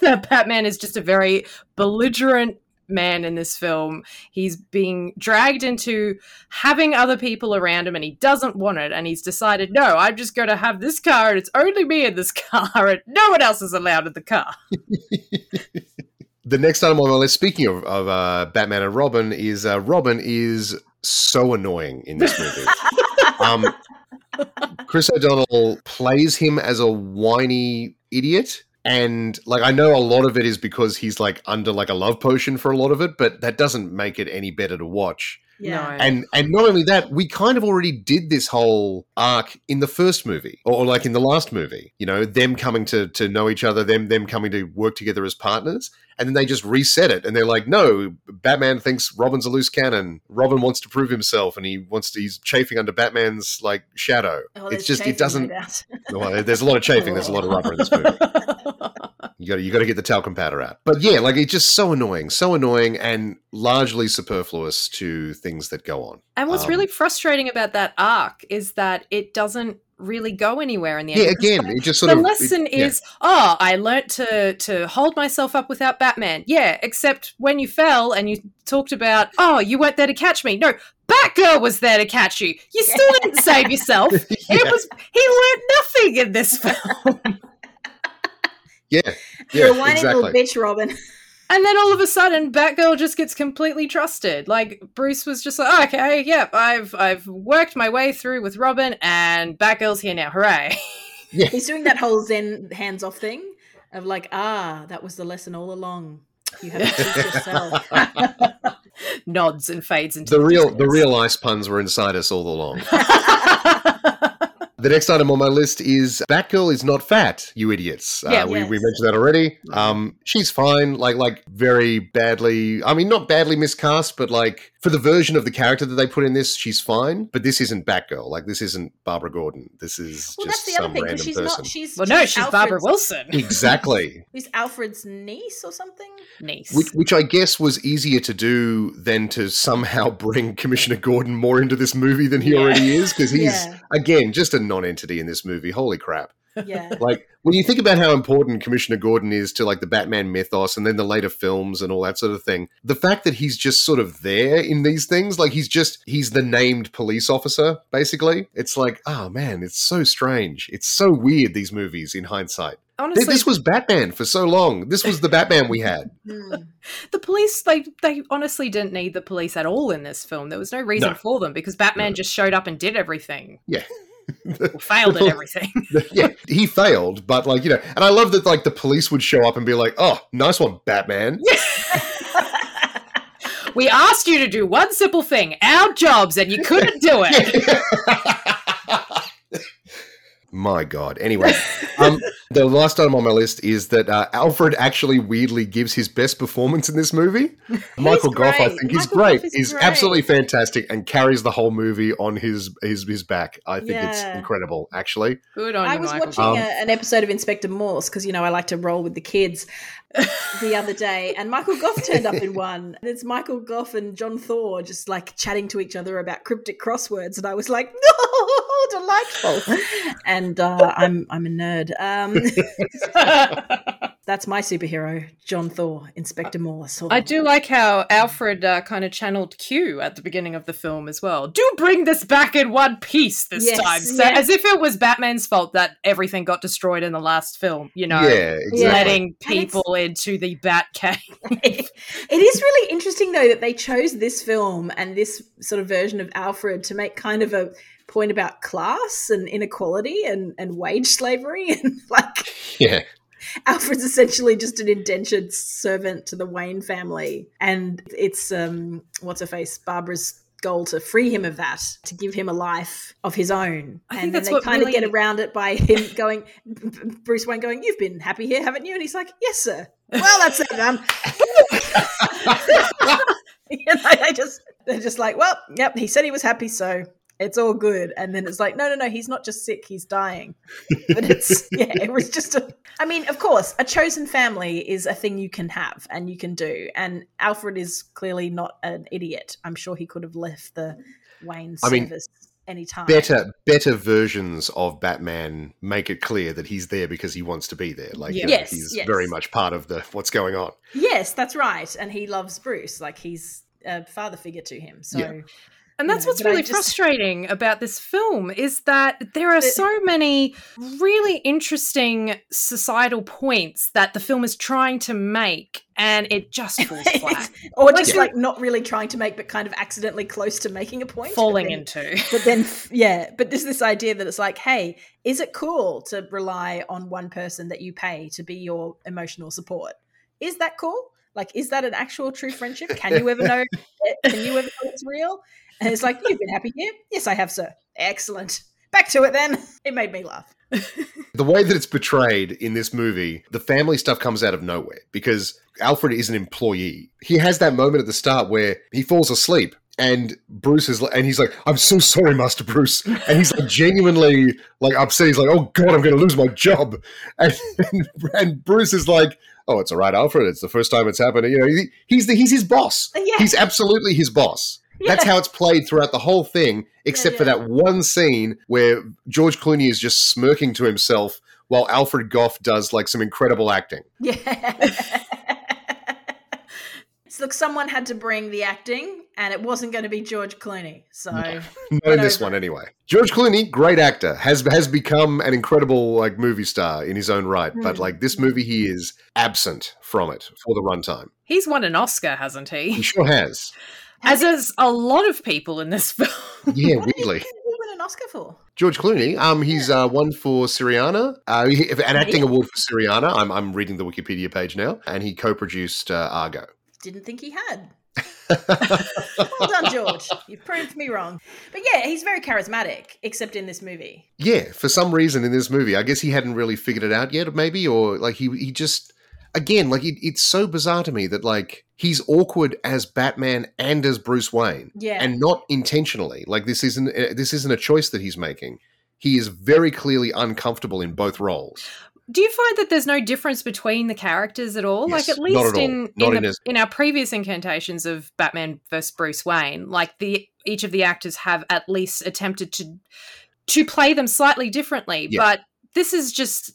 that Batman is just a very belligerent man in this film. He's being dragged into having other people around him and he doesn't want it, and he's decided, no, I'm just going to have this car and it's only me in this car and no one else is allowed in the car. The next item on my list, speaking of, of uh, Batman and Robin, is uh, Robin is so annoying in this movie. um Chris O'Donnell plays him as a whiny idiot. And, like, I know a lot of it is because he's, like, under, like, a love potion for a lot of it, but that doesn't make it any better to watch. Yeah. No. And and not only that, we kind of already did this whole arc in the first movie, or, or like, in the last movie. You know, them coming to, to know each other, them them coming to work together as partners, and then they just reset it. And they're like, no, Batman thinks Robin's a loose cannon. Robin wants to prove himself, and he wants to, he's chafing under Batman's, like, shadow. Oh, it's just, it doesn't... Well, there's a lot of chafing. There's a lot of rubber in this movie. You got you got to get the talcum powder out. But yeah, like, it's just so annoying, so annoying, and largely superfluous to things that go on. And what's um, really frustrating about that arc is that it doesn't really go anywhere in the end. Yeah, again, like, it just sort the of the lesson it, is, yeah. oh, I learnt to to hold myself up without Batman. Yeah, except when you fell and you talked about, oh, you weren't there to catch me. No, Batgirl was there to catch you. You still yeah. didn't save yourself. yeah. It was he learnt nothing in this film. Yeah, yeah, you're whining exactly. little bitch, Robin. And then all of a sudden, Batgirl just gets completely trusted. Like, Bruce was just like, oh, okay, yeah, I've I've worked my way through with Robin, and Batgirl's here now, hooray. Yeah. He's doing that whole Zen hands-off thing of like, ah, that was the lesson all along. You have to teach yourself. Nods and fades into the real. The real ice puns were inside us all along. The next item on my list is Batgirl is not fat, you idiots. Yeah, uh, we, yes. we mentioned that already. Um, she's fine, like like very badly, I mean, not badly miscast, but like for the version of the character that they put in this, she's fine. But this isn't Batgirl. Like, this isn't Barbara Gordon. This is well, just that's the some other thing, random she's person. Not, she's, well, she's no, she's Alfred's, Barbara Wilson. Exactly. Who's Alfred's niece or something? Niece. Which, which I guess was easier to do than to somehow bring Commissioner Gordon more into this movie than he yeah. already is, because he's, yeah. again, just a non-entity in this movie. Holy crap. Yeah. Like, when you think about how important Commissioner Gordon is to, like, the Batman mythos and then the later films and all that sort of thing, the fact that he's just sort of there in these things, like, he's just, he's the named police officer, basically. It's like, oh, man, it's so strange. It's so weird, these movies, in hindsight. Honestly, this was Batman for so long. This was the Batman we had. The police, they they honestly didn't need the police at all in this film. There was no reason no. for them, because Batman no. just showed up and did everything. Yeah. failed at everything. yeah, he failed, but, like, you know, and I love that, like, the police would show up and be like, oh, nice one, Batman. We asked you to do one simple thing, our jobs, and you couldn't do it. My God. Anyway, um, the last item on my list is that uh, Alfred actually weirdly gives his best performance in this movie. Michael Gough, I think, is great. Is He's great. absolutely fantastic and carries the whole movie on his his, his back. I think yeah. it's incredible, actually. Good on I you, was Michael. watching um, a, an episode of Inspector Morse because, you know, I like to roll with the kids the other day, and Michael Gough turned up in one. And it's Michael Gough and John Thor just, like, chatting to each other about cryptic crosswords, and I was like, no! Delightful. And uh, I'm I'm a nerd. Um, that's my superhero, John Thor, Inspector Morse. I do like how Alfred uh, kind of channeled Q at the beginning of the film as well. Do bring this back in one piece this yes, time. So yes. As if it was Batman's fault that everything got destroyed in the last film, you know, yeah, exactly. letting people into the Batcave. it, it is really interesting, though, that they chose this film and this sort of version of Alfred to make kind of a point about class and inequality and, and wage slavery and, like, yeah, Alfred's essentially just an indentured servant to the Wayne family, and it's um what's her face Barbara's goal to free him of that, to give him a life of his own. I and think that's then they kind really... of get around it by him going, Bruce Wayne going, "You've been happy here, haven't you?" And he's like, "Yes, sir." Well, that's that done. You know, they just they're just like, well, yep, he said he was happy, so it's all good. And then it's like, no, no, no, he's not just sick, he's dying. But it's, yeah, it was just a, I mean, of course, a chosen family is a thing you can have and you can do. And Alfred is clearly not an idiot. I'm sure he could have left the Wayne I service mean, anytime. Better better versions of Batman make it clear that he's there because he wants to be there. Like, yeah. you know, yes, he's yes. very much part of the what's going on. Yes, that's right. And he loves Bruce. Like, he's a father figure to him. So... Yeah. And that's yeah, what's really just... frustrating about this film is that there are so many really interesting societal points that the film is trying to make, and it just falls flat. Or like, just like not really trying to make, but kind of accidentally close to making a point. Falling but then, into. But then, yeah, but there's this idea that it's like, hey, is it cool to rely on one person that you pay to be your emotional support? Is that cool? Like, is that an actual true friendship? Can you ever know? Can you ever know it's real? And it's like, you've been happy here? Yes, I have, sir. Excellent. Back to it then. It made me laugh. The way that it's portrayed in this movie, the family stuff comes out of nowhere because Alfred is an employee. He has that moment at the start where he falls asleep and Bruce is like, and he's like, I'm so sorry, Master Bruce. And he's like genuinely like upset. He's like, oh God, I'm going to lose my job. And, and, and Bruce is like, oh, it's all right, Alfred. It's the first time it's happened. You know, he, he's the, he's his boss. Yeah. He's absolutely his boss. Yeah. That's how it's played throughout the whole thing, except yeah, yeah. for that one scene where George Clooney is just smirking to himself while Alfred Gough does like some incredible acting. Yeah. So look, someone had to bring the acting, and it wasn't going to be George Clooney. So no. Not in this one anyway. George Clooney, great actor, has has become an incredible like movie star in his own right, mm. but like this movie he is absent from it for the runtime. He's won an Oscar, hasn't he? He sure has. As is a lot of people in this film. Yeah, weirdly. What did he win an Oscar for? George Clooney. Um, he's yeah. uh, won for Syriana, uh, he, an acting yeah. award for Syriana. I'm I'm reading the Wikipedia page now, and he co-produced uh, Argo. Didn't think he had. Well done, George. You proved me wrong. But yeah, he's very charismatic, except in this movie. Yeah, for some reason in this movie, I guess he hadn't really figured it out yet, maybe, or like he he just. Again, like, it, it's so bizarre to me that, like, he's awkward as Batman and as Bruce Wayne. Yeah. And not intentionally. Like, this isn't this isn't a choice that he's making. He is very clearly uncomfortable in both roles. Do you find that there's no difference between the characters at all? Yes, like, at least at in in, in, the, in our previous incarnations of Batman versus Bruce Wayne, like, the each of the actors have at least attempted to, to play them slightly differently. Yeah. But this is just...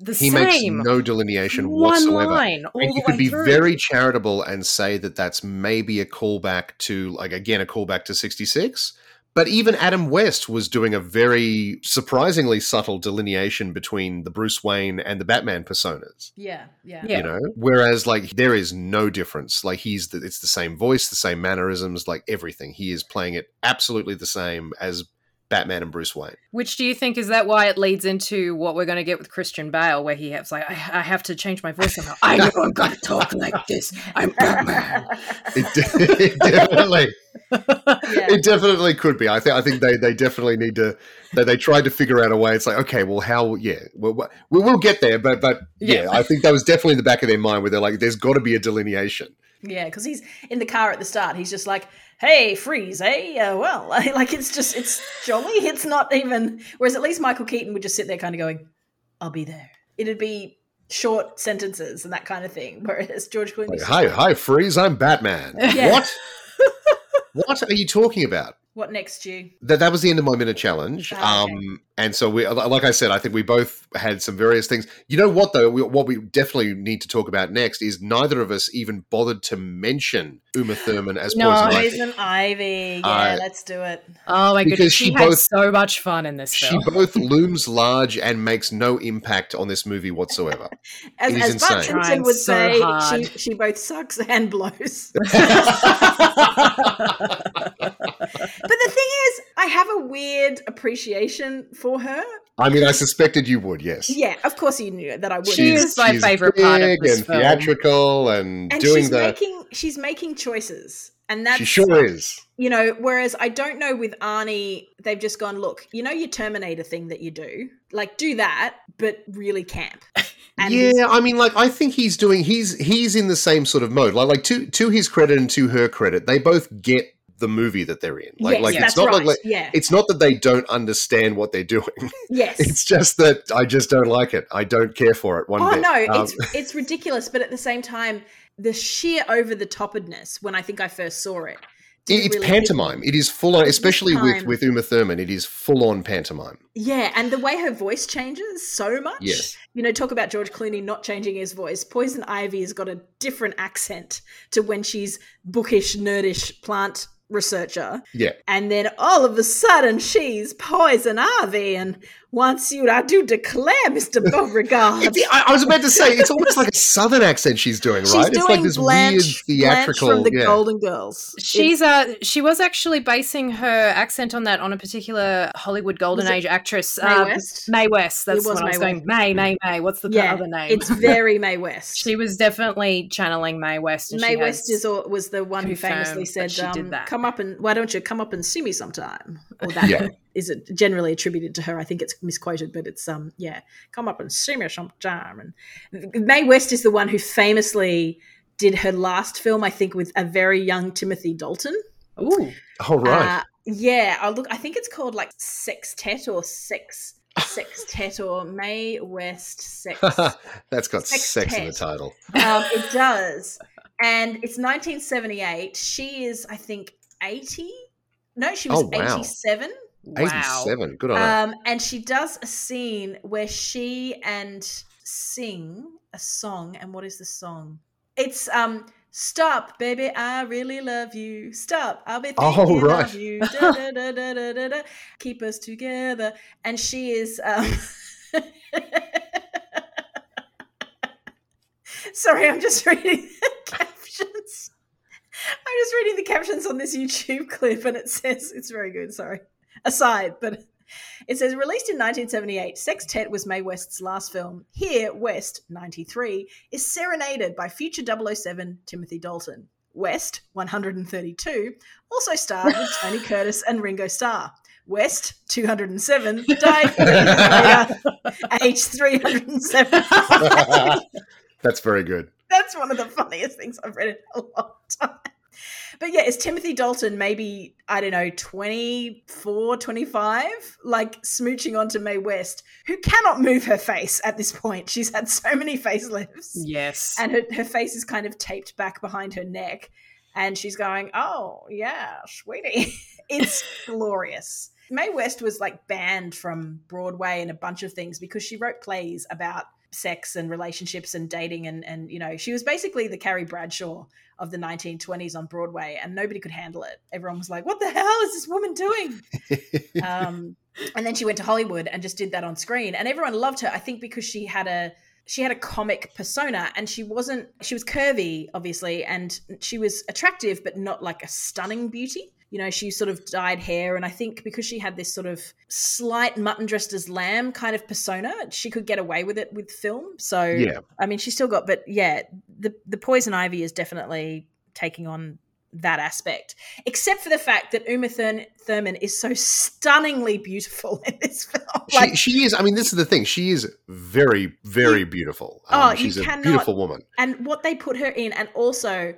The he same. Makes no delineation One whatsoever. Line all and you the could way be through. Very charitable and say that that's maybe a callback to, like, again, a callback to sixty-six. But even Adam West was doing a very surprisingly subtle delineation between the Bruce Wayne and the Batman personas. Yeah, yeah. yeah. You know, whereas, like, there is no difference. Like, he's the, it's the same voice, the same mannerisms, like everything. He is playing it absolutely the same as Batman and Bruce Wayne. Which do you think is that why it leads into what we're going to get with Christian Bale, where he has like, I, I have to change my voice somehow. I know I'm going to talk like this. I'm Batman. It, de- it definitely, yeah. it definitely could be. I think I think they they definitely need to. They, they tried to figure out a way. It's like, okay, well, how? Yeah, we'll we'll, we'll get there. But but yeah, yeah, I think that was definitely in the back of their mind where they're like, there's got to be a delineation. Yeah, because he's in the car at the start. He's just like, hey, freeze, eh? Uh, well, like it's just, it's jolly. It's not even, whereas at least Michael Keaton would just sit there kind of going, I'll be there. It'd be short sentences and that kind of thing. Whereas George Clooney. Like, hi, hi, freeze, I'm Batman. Yeah. What? What are you talking about? What next, Stu? That that was the end of my minute challenge. Ah, okay. Um, and so we, like I said, I think we both had some various things. You know what though? We, what we definitely need to talk about next is neither of us even bothered to mention Uma Thurman as no, Poison Ivy. Poison Ivy. Yeah, uh, let's do it. Oh my because goodness, she, she had both, so much fun in this film. She both looms large and makes no impact on this movie whatsoever. as it is as Buttington would so say, hard. she she both sucks and blows. But the thing is, I have a weird appreciation for her. I mean, I suspected you would, yes. Yeah, of course you knew that I would. She is my favourite part of this and film. Theatrical and, and doing she's the... Making, she's making choices. And that's, she sure is. You know, whereas I don't know with Arnie, they've just gone, look, you know your Terminator thing that you do? Like, do that, but really camp. And yeah, I mean, like, I think he's doing, he's he's in the same sort of mode. Like, like to, to his credit and to her credit, they both get the movie that they're in. Like, yes, like it's not right. like, like yeah. it's not that they don't understand what they're doing. Yes. It's just that I just don't like it. I don't care for it one oh, bit. Oh no, um, it's it's ridiculous, but at the same time, the sheer over the toppedness when I think I first saw it. It it's really pantomime. Think, it is full on, especially with, with Uma Thurman, it is full on pantomime. Yeah, and the way her voice changes so much. Yes. You know, talk about George Clooney not changing his voice. Poison Ivy has got a different accent to when she's bookish, nerdish plant researcher. Yeah. And then all of a sudden she's Poison Ivy, and once you, I do declare, Mister Beauregard. It, I, I was about to say, it's almost like a southern accent she's doing, right? She's it's doing like this Blanche, weird theatrical. Blanche from the yeah. Golden Girls. She's uh, she was actually basing her accent on that on a particular Hollywood Golden Age actress, Mae um, West. Mae West. That's what Mae I was West. Going. Mae, Mae, Mae. What's the yeah, other name? It's very Mae West. She was definitely channeling Mae West. And Mae she West is or, was the one who famously said, she um, did that. "Come up and why don't you come up and see me sometime?" Or that. Yeah. Is it generally attributed to her? I think it's misquoted, but it's um yeah, come up and see me sometime. And Mae West is the one who famously did her last film, I think, with a very young Timothy Dalton. Ooh, all right. Uh, yeah, I look. I think it's called like Sextet or Sex Sextet or Mae West Sex. That's got Sextet. Sex in the title. Um, it does, and it's nineteen seventy-eight. She is, I think, eighty. No, she was oh, wow. eighty-seven. Wow. eighty-seven, good on her. Um, and she does a scene where she and sing a song. And what is the song? It's um, Stop, Baby, I Really Love You. Stop, I'll be thinking oh, right. of you. Da, da, da, da, da, da, da. Keep us together. And she is... Um... Sorry, I'm just reading the captions. I'm just reading the captions on this YouTube clip, and it says... It's very good, sorry. Aside, but it says, released in nineteen seventy-eight, Sextet was Mae West's last film. Here, West, ninety-three, is serenaded by future double oh seven Timothy Dalton. West, one hundred thirty-two, also starred with Tony Curtis and Ringo Starr. West, two hundred seven, died later, age three hundred seven. That's very good. That's one of the funniest things I've read in a long time. But yeah, is Timothy Dalton maybe, I don't know, twenty-four, twenty-five, like smooching onto Mae West, who cannot move her face at this point. She's had so many facelifts. Yes. And her, her face is kind of taped back behind her neck. And she's going, oh, yeah, sweetie. It's glorious. Mae West was like banned from Broadway and a bunch of things because she wrote plays about sex and relationships and dating and, and you know, she was basically the Carrie Bradshaw of the nineteen twenties on Broadway, and nobody could handle it. Everyone was like, what the hell is this woman doing? um, and then she went to Hollywood and just did that on screen, and everyone loved her, I think, because she had a she had a comic persona, and she wasn't she was curvy, obviously, and she was attractive but not like a stunning beauty. You know, she sort of dyed hair, and I think because she had this sort of slight mutton dressed as lamb kind of persona, she could get away with it with film. So, yeah. I mean, she still got, but yeah, the, the Poison Ivy is definitely taking on that aspect, except for the fact that Uma Thurn- Thurman is so stunningly beautiful in this film. Like, she, she is. I mean, this is the thing. She is very, very you, beautiful. Um, oh, she's you cannot, a beautiful woman. And what they put her in, and also...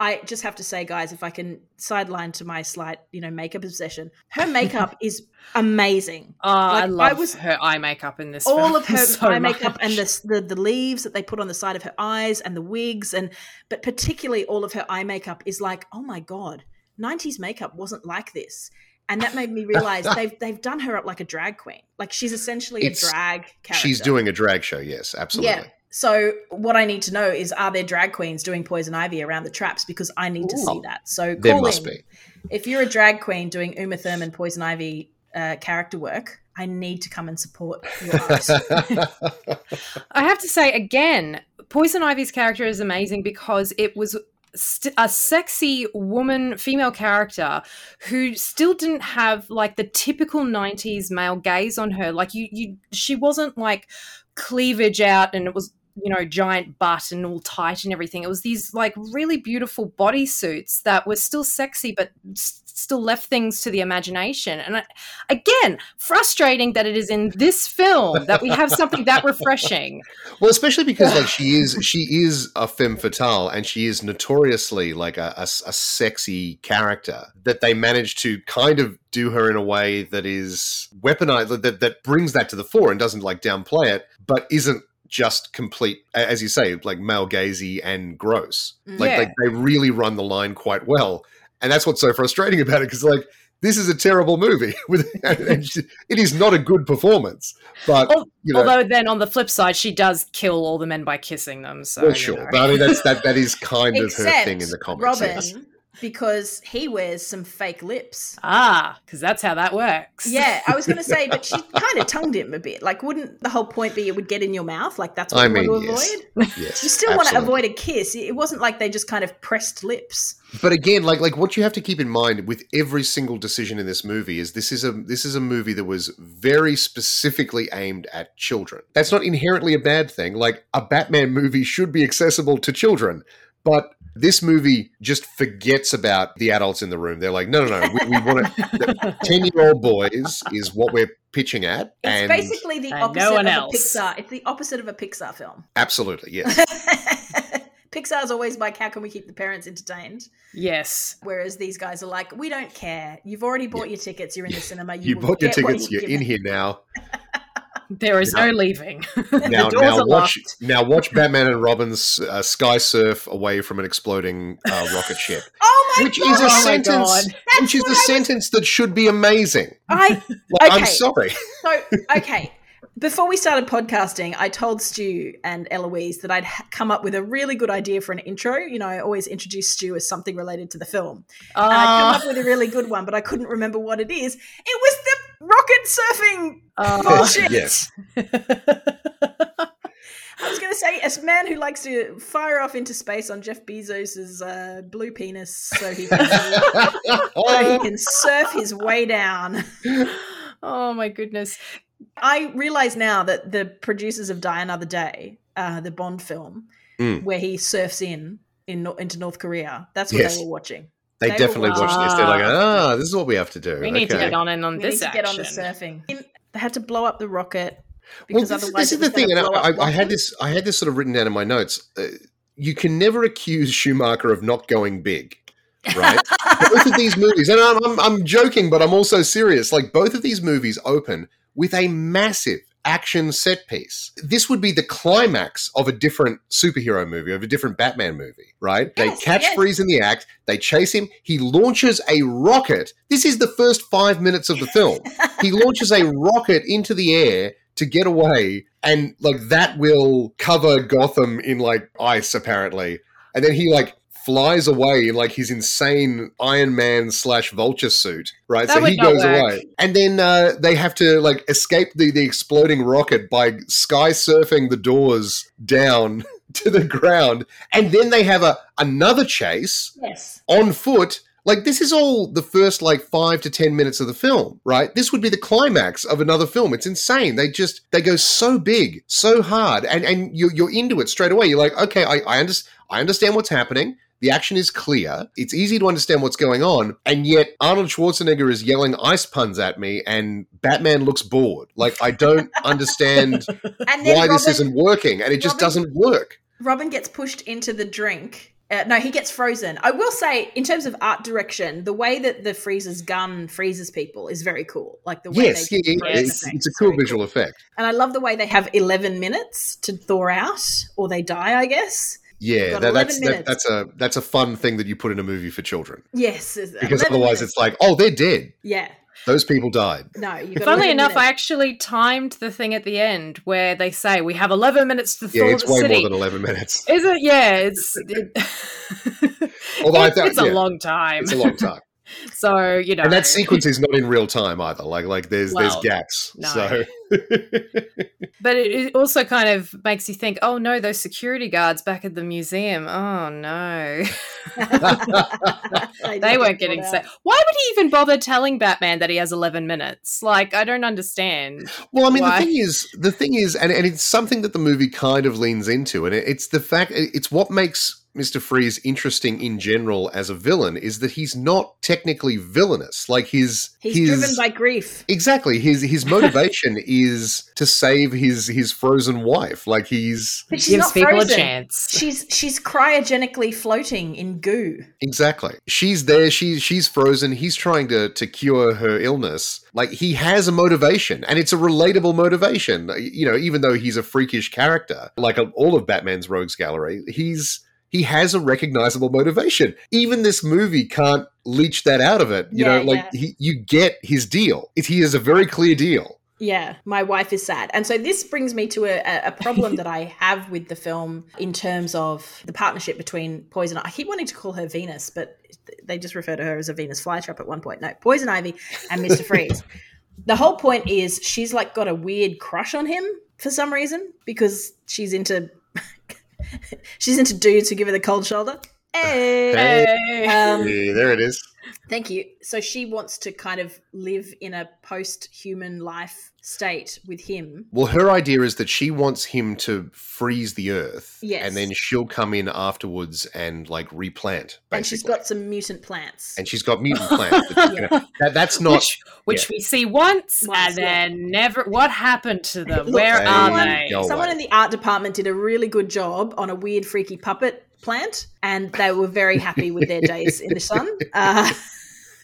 I just have to say, guys, if I can sideline to my slight, you know, makeup obsession, her makeup is amazing. Oh, like, I love I was, her eye makeup in this all film. All of her so eye much. Makeup and the, the the leaves that they put on the side of her eyes and the wigs, and but particularly all of her eye makeup is like, oh my God, nineties makeup wasn't like this. And that made me realize they've they've done her up like a drag queen. Like she's essentially it's, a drag character. She's doing a drag show, yes, absolutely. Yeah. So what I need to know is, are there drag queens doing Poison Ivy around the traps? Because I need Ooh, to see that. So there call must in. Be. If you're a drag queen doing Uma Thurman Poison Ivy uh, character work, I need to come and support your art. I have to say again, Poison Ivy's character is amazing because it was st- a sexy woman, female character who still didn't have like the typical nineties male gaze on her. Like you, you, she wasn't like cleavage out and it was, you know, giant butt and all tight and everything. It was these like really beautiful bodysuits that were still sexy but s- still left things to the imagination. And I, again, frustrating that it is in this film that we have something that refreshing. Well, especially because like she is she is a femme fatale, and she is notoriously like a, a, a sexy character that they managed to kind of do her in a way that is weaponized, that, that brings that to the fore and doesn't like downplay it, but isn't just complete, as you say, like male gazy and gross. Like, yeah. like they really run the line quite well, and that's what's so frustrating about it, because like this is a terrible movie. It is not a good performance. But although, you know, although then on the flip side, she does kill all the men by kissing them. So well, sure, you know. But I mean that's that that is kind of her thing in the comics. Robin, yes. because he wears some fake lips. Ah, because that's how that works. Yeah, I was going to say, but she kind of tongued him a bit. Like, wouldn't the whole point be it would get in your mouth? Like, that's what I you mean, want to yes. avoid? Yes, you still absolutely. want to avoid a kiss. It wasn't like they just kind of pressed lips. But again, like like what you have to keep in mind with every single decision in this movie is this is a this is a movie that was very specifically aimed at children. That's not inherently a bad thing. Like, a Batman movie should be accessible to children, but this movie just forgets about the adults in the room. They're like, no, no, no, we, we want to – ten-year-old boys is what we're pitching at. It's and basically the and opposite no one of else. a Pixar. It's the opposite of a Pixar film. Absolutely, yes. Pixar's always like, how can we keep the parents entertained? Yes. Whereas these guys are like, we don't care. You've already bought yeah. your tickets. You're in the cinema. You, you bought your tickets. You're, you're in here now. There is now, no leaving. Now, now watch. Locked. Now watch Batman and Robin's uh, sky surf away from an exploding uh, rocket ship. Oh my which god! Is a oh sentence, which is a was... sentence that should be amazing. I. Like, okay. I'm sorry. So okay, before we started podcasting, I told Stu and Eloise that I'd come up with a really good idea for an intro. You know, I always introduce Stu as something related to the film. Uh... And I'd come up with a really good one, but I couldn't remember what it is. It was the rocket surfing uh, bullshit. Yes. I was going to say, as a man who likes to fire off into space on Jeff Bezos's uh, blue penis so he, can, so he can surf his way down. Oh, my goodness. I realise now that the producers of Die Another Day, uh, the Bond film, mm. where he surfs in, in into North Korea, that's what yes. they were watching. They, they definitely watch this. They're like, ah, oh, this is what we have to do. We need okay. to get on in on we this need to action. Get on the surfing. They had to blow up the rocket because well, this, otherwise this is the thing. And I, I had this. I had this sort of written down in my notes. Uh, you can never accuse Schumacher of not going big, right? Both of these movies, and I'm, I'm I'm joking, but I'm also serious. Like, both of these movies open with a massive action set piece. This would be the climax of a different superhero movie, of a different Batman movie, right? Yes, they catch yes. Freeze in the act, they chase him, he launches a rocket. This is the first five minutes of the film. He launches a rocket into the air to get away, and like that will cover Gotham in like ice, apparently. And then he like flies away in like his insane Iron Man slash Vulture suit, right? That so he goes work. away. And then uh, they have to like escape the, the exploding rocket by sky surfing the doors down to the ground. And then they have a another chase yes. on foot. Like, this is all the first like five to ten minutes of the film, right? This would be the climax of another film. It's insane. They just, they go so big, so hard, and, and you're, you're into it straight away. You're like, okay, I, I, under- I understand what's happening. The action is clear. It's easy to understand what's going on. And yet Arnold Schwarzenegger is yelling ice puns at me and Batman looks bored. Like, I don't understand why Robin, this isn't working. And it Robin, just doesn't work. Robin gets pushed into the drink. Uh, no, he gets frozen. I will say, in terms of art direction, the way that the Freezer's gun freezes people is very cool. Like the way yes, they yeah, yeah. It's, it's a cool visual cool. effect. And I love the way they have eleven minutes to thaw out, or they die, I guess. Yeah, that, that's that, that's a that's a fun thing that you put in a movie for children. Yes, because otherwise minutes. It's like, oh, they're dead. Yeah, those people died. No, you've got funnily enough, minutes. I actually timed the thing at the end where they say we have eleven minutes to thaw yeah, the city. It's way more than eleven minutes, is it? Yeah, it's it, although it, I thought, it's yeah, a long time. It's a long time. So, you know, and that sequence is not in real time either. Like, like there's well, there's gaps. No. So, but it also kind of makes you think, oh no, those security guards back at the museum. Oh no, they, they weren't getting set. Why would he even bother telling Batman that he has eleven minutes? Like, I don't understand. Well, I mean, why. the thing is, the thing is, and, and it's something that the movie kind of leans into, and it, it's the fact, it's what makes Mister Freeze interesting in general as a villain is that he's not technically villainous. Like, his he's his, driven by grief. Exactly. His his motivation is to save his his frozen wife. Like, he's but she's gives people frozen. a chance. She's she's cryogenically floating in goo. Exactly. She's there. She's she's frozen. He's trying to to cure her illness. Like, he has a motivation, and it's a relatable motivation. You know, even though he's a freakish character, like all of Batman's rogues gallery, he's He has a recognizable motivation. Even this movie can't leech that out of it. You yeah, know, like yeah. he, you get his deal. He has a very clear deal. Yeah, my wife is sad. And so this brings me to a, a problem that I have with the film in terms of the partnership between Poison. I keep wanting to call her Venus, but they just refer to her as a Venus flytrap at one point. No, Poison Ivy and Mister Freeze. The whole point is she's like got a weird crush on him for some reason because she's into she's into dudes who give her the cold shoulder. Hey, hey. Um, hey there it is. Thank you. So she wants to kind of live in a post-human life state with him. Well, her idea is that she wants him to freeze the earth. Yes. And then she'll come in afterwards and like replant, basically. And she's got some mutant plants. And she's got mutant plants. That, yeah. you know, that, that's not... Which, which yeah. we see once, once and then yeah. never... What happened to them? Look, Where are they? Someone in the art department did a really good job on a weird, freaky puppet plant, and they were very happy with their days in the sun. Uh,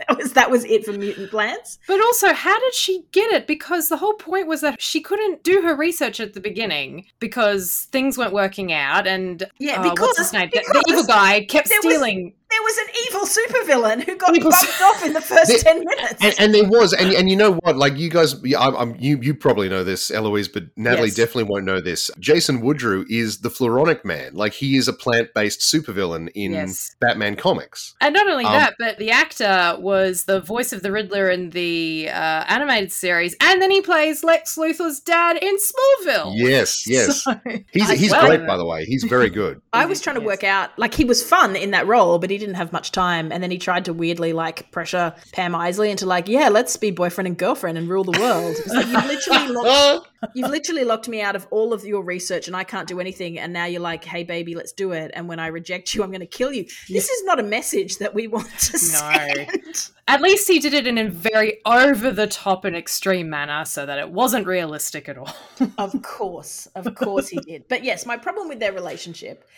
that was that was it for mutant plants. But also, how did she get it? Because the whole point was that she couldn't do her research at the beginning because things weren't working out, and yeah, because, uh, what's his name? Because the, the evil guy kept there stealing. Was, there was an evil supervillain who got evil bumped su- off in the first there, ten minutes, and, and there was, and and you know what? Like you guys, I'm, I'm you you probably know this, Eloise, but Natalie yes. definitely won't know this. Jason Woodrue is the Floronic Man. Like he is a plant-based supervillain in yes. Batman comics, and not only um, that, but the actor was the voice of the Riddler in the uh, animated series, and then he plays Lex Luthor's dad in Smallville. Yes, yes. So, he's he's well, great, by the way. He's very good. I was trying to work out, like he was fun in that role, but he didn't have much time. And then he tried to weirdly like pressure Pam Isley into like, yeah, let's be boyfriend and girlfriend and rule the world. It's like, you've literally locked, you've literally locked me out of all of your research and I can't do anything. And now you're like, hey, baby, let's do it. And when I reject you, I'm going to kill you. This is not a message that we want to send. No. At least he did it in a very over-the-top and extreme manner so that it wasn't realistic at all. Of course. Of course he did. But yes, my problem with their relationship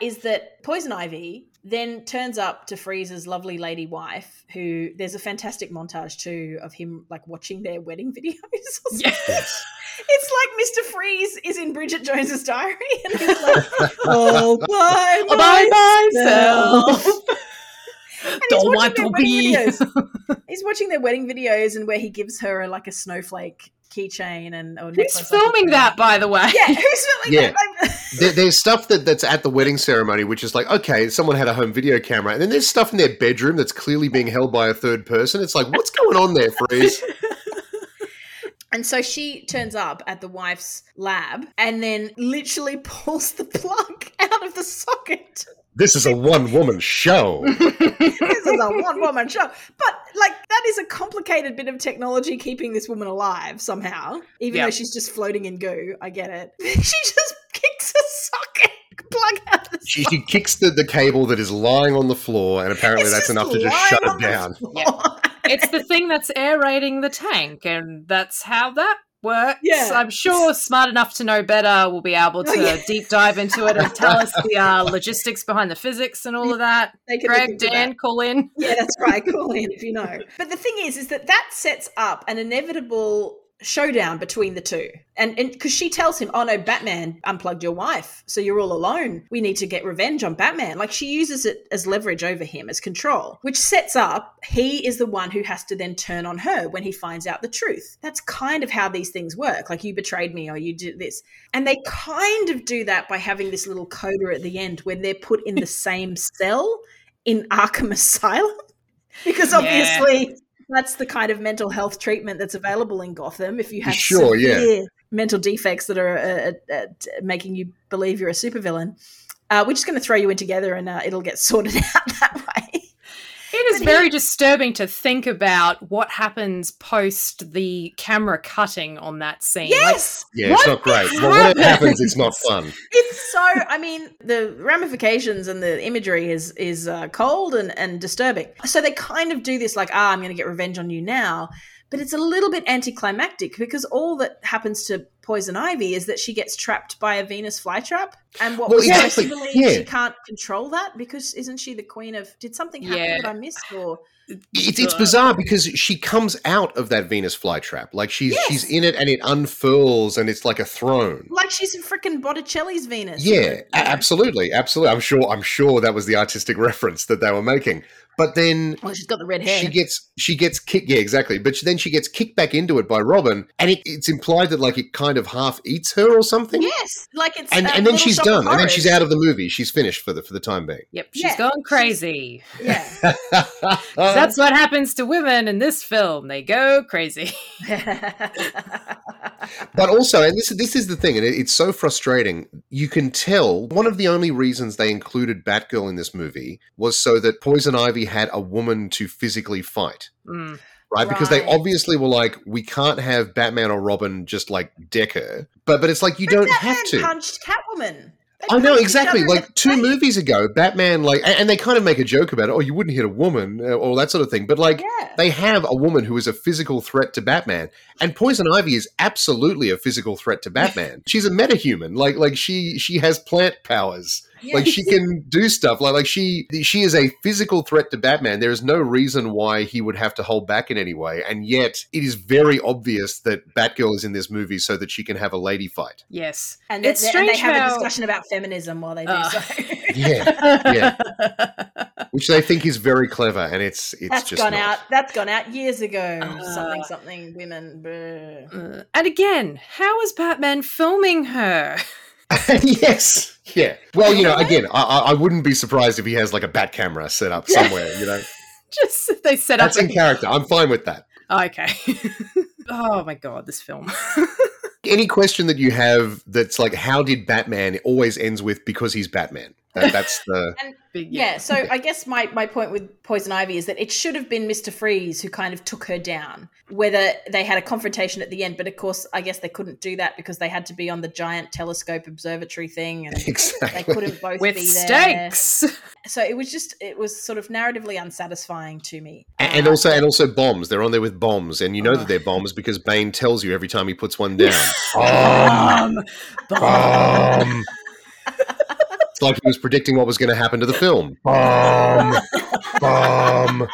is that Poison Ivy then turns up to Freeze's lovely lady wife, who there's a fantastic montage too of him like watching their wedding videos. Or yes. It's like Mister Freeze is in Bridget Jones's Diary and he's like, oh, bye, bye myself. myself. And Don't he's want to be. He's watching their wedding videos and where he gives her a, like a snowflake keychain and or who's filming that, by the way? Yeah, who's filming yeah. that? there, there's stuff that, that's at the wedding ceremony, which is like, okay, someone had a home video camera, and then there's stuff in their bedroom that's clearly being held by a third person. It's like, what's going on there, Freeze? And so she turns up at the wife's lab and then literally pulls the plug out of the socket. This is a one-woman show. This is a one-woman show. But, like, that is a complicated bit of technology keeping this woman alive somehow, even yep. though she's just floating in goo. I get it. She just kicks a socket plug out of the She, she kicks the, the cable that is lying on the floor, and apparently it's that's enough to just shut it down. Yep. It's the thing that's aerating the tank, and that's how that works. Yeah. I'm sure smart enough to know better will be able to oh, yeah. deep dive into it and tell us the uh, logistics behind the physics and all of that. They can Greg, Dan, that. call in. Yeah, that's right. Call in if you know. But the thing is, is that that sets up an inevitable showdown between the two. And because she tells him, oh, no, Batman unplugged your wife, so you're all alone. We need to get revenge on Batman. Like she uses it as leverage over him, as control, which sets up he is the one who has to then turn on her when he finds out the truth. That's kind of how these things work. Like you betrayed me or you did this. And they kind of do that by having this little coda at the end when they're put in the same cell in Arkham Asylum because obviously yeah. – that's the kind of mental health treatment that's available in Gotham if you have sure, severe yeah. mental defects that are uh, uh, making you believe you're a supervillain. Uh, we're just going to throw you in together and uh, it'll get sorted out that way. It is but very he- disturbing to think about what happens post the camera cutting on that scene. Yes! Like, yeah, it's not great. But whatever happens, it's not fun. It's so, I mean, the ramifications and the imagery is is uh, cold and, and disturbing. So they kind of do this like, ah, I'm going to get revenge on you now. But it's a little bit anticlimactic because all that happens to Poison Ivy is that she gets trapped by a Venus flytrap, and what well, we exactly. believe yeah. she can't control that because isn't she the queen of? Did something happen yeah. that I missed? Or it's it's bizarre because she comes out of that Venus flytrap, like she's yes. she's in it and it unfurls and it's like a throne, like she's freaking Botticelli's Venus. Yeah, yeah, absolutely, absolutely. I'm sure I'm sure that was the artistic reference that they were making. But then well, she's got the red hair. She gets she gets kicked. Yeah, exactly. But then she gets kicked back into it by Robin, and it, it's implied that like it kind of half eats her or something. Yes, like it's and, and then she's done, and then she's out of the movie. She's finished for the for the time being. Yep, she's yeah. gone crazy. Yeah, that's what happens to women in this film. They go crazy. But also, and this this is the thing, and it, it's so frustrating. You can tell one of the only reasons they included Batgirl in this movie was so that Poison Ivy had a woman to physically fight, mm, right? Because right. they obviously were like, we can't have Batman or Robin just like deck her. But but it's like you but don't Batman have to. Punched Catwoman. They I know exactly. Like two face. movies ago, Batman like, and, and they kind of make a joke about it. Oh, you wouldn't hit a woman, or that sort of thing. But like, yeah. they have a woman who is a physical threat to Batman, and Poison Ivy is absolutely a physical threat to Batman. She's a metahuman. Like like she she has plant powers. Yes. Like she can do stuff. Like like she she is a physical threat to Batman. There is no reason why he would have to hold back in any way. And yet it is very obvious that Batgirl is in this movie so that she can have a lady fight. Yes. And, it's strange and they have how... a discussion about feminism while they do uh. so. Yeah. Yeah. Which they think is very clever, and it's it's that's just gone not. out. That's gone out years ago. Uh, something, something, women. Bleh. And again, how is Batman filming her? Yes. Yeah. Well, you know, again, I, I wouldn't be surprised if he has like a bat camera set up somewhere, you know. Just they set up. That's in character. I'm fine with that. Okay. Oh my God, this film. Any question that you have that's like, how did Batman, it always ends with because he's Batman. That, that's the and, big, yeah. yeah. So I guess my, my point with Poison Ivy is that it should have been Mister Freeze who kind of took her down, whether they had a confrontation at the end. But of course, I guess they couldn't do that because they had to be on the giant telescope observatory thing, and exactly. they couldn't both With be there. stakes. So it was just it was sort of narratively unsatisfying to me. And, and also and also bombs. They're on there with bombs, and you know oh. that they're bombs because Bane tells you every time he puts one down. Bomb, bomb. bomb. It's like he was predicting what was going to happen to the film. Bomb. Bomb.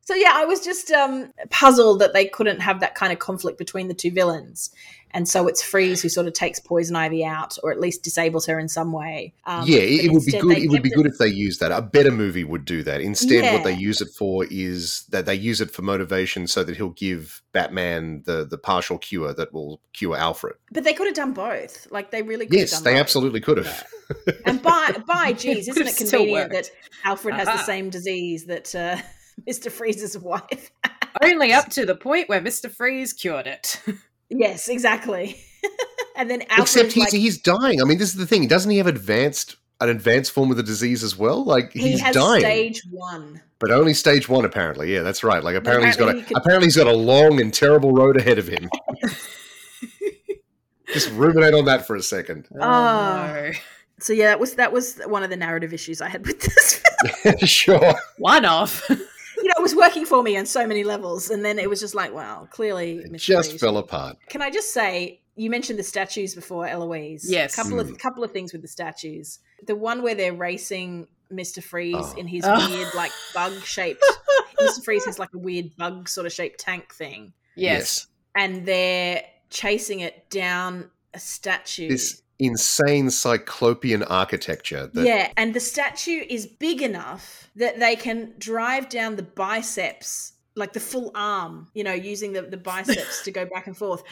So, yeah, I was just um, puzzled that they couldn't have that kind of conflict between the two villains. And so it's Freeze who sort of takes Poison Ivy out, or at least disables her in some way. Um, yeah, it, it would be good. It would be good if they used that. A better movie would do that. Instead, yeah. what they use it for is that they use it for motivation, so that he'll give Batman the the partial cure that will cure Alfred. But they could have done both. Like they really could. Yes, have done they both. absolutely could have. Yeah. And by by geez, isn't it convenient that Alfred uh-huh. has the same disease that uh, Mister Freeze's wife has? Only up to the point where Mister Freeze cured it. Yes, exactly. And then Alfred, except he's like, he's dying. I mean, this is the thing. Doesn't he have advanced an advanced form of the disease as well? Like he's he has dying. Stage one, but only stage one. Apparently, yeah, that's right. Like apparently, no, apparently he's got a, he apparently he's got a long and terrible road ahead of him. Just ruminate on that for a second. Oh. No. So yeah, that was that was one of the narrative issues I had with this film. Sure, one off. You know, it was working for me on so many levels. And then it was just like, wow, clearly. It just fell apart. Can I just say, you mentioned the statues before, Eloise. Yes. A couple, mm. of, couple of things with the statues. The one where they're racing Mister Freeze oh. in his oh. weird, like, bug-shaped. Mister Freeze has, like, a weird bug sort of shaped tank thing. Yes. yes. And they're chasing it down a statue. This insane cyclopean architecture. That- yeah, and the statue is big enough that they can drive down the biceps, like the full arm, you know, using the, the biceps to go back and forth.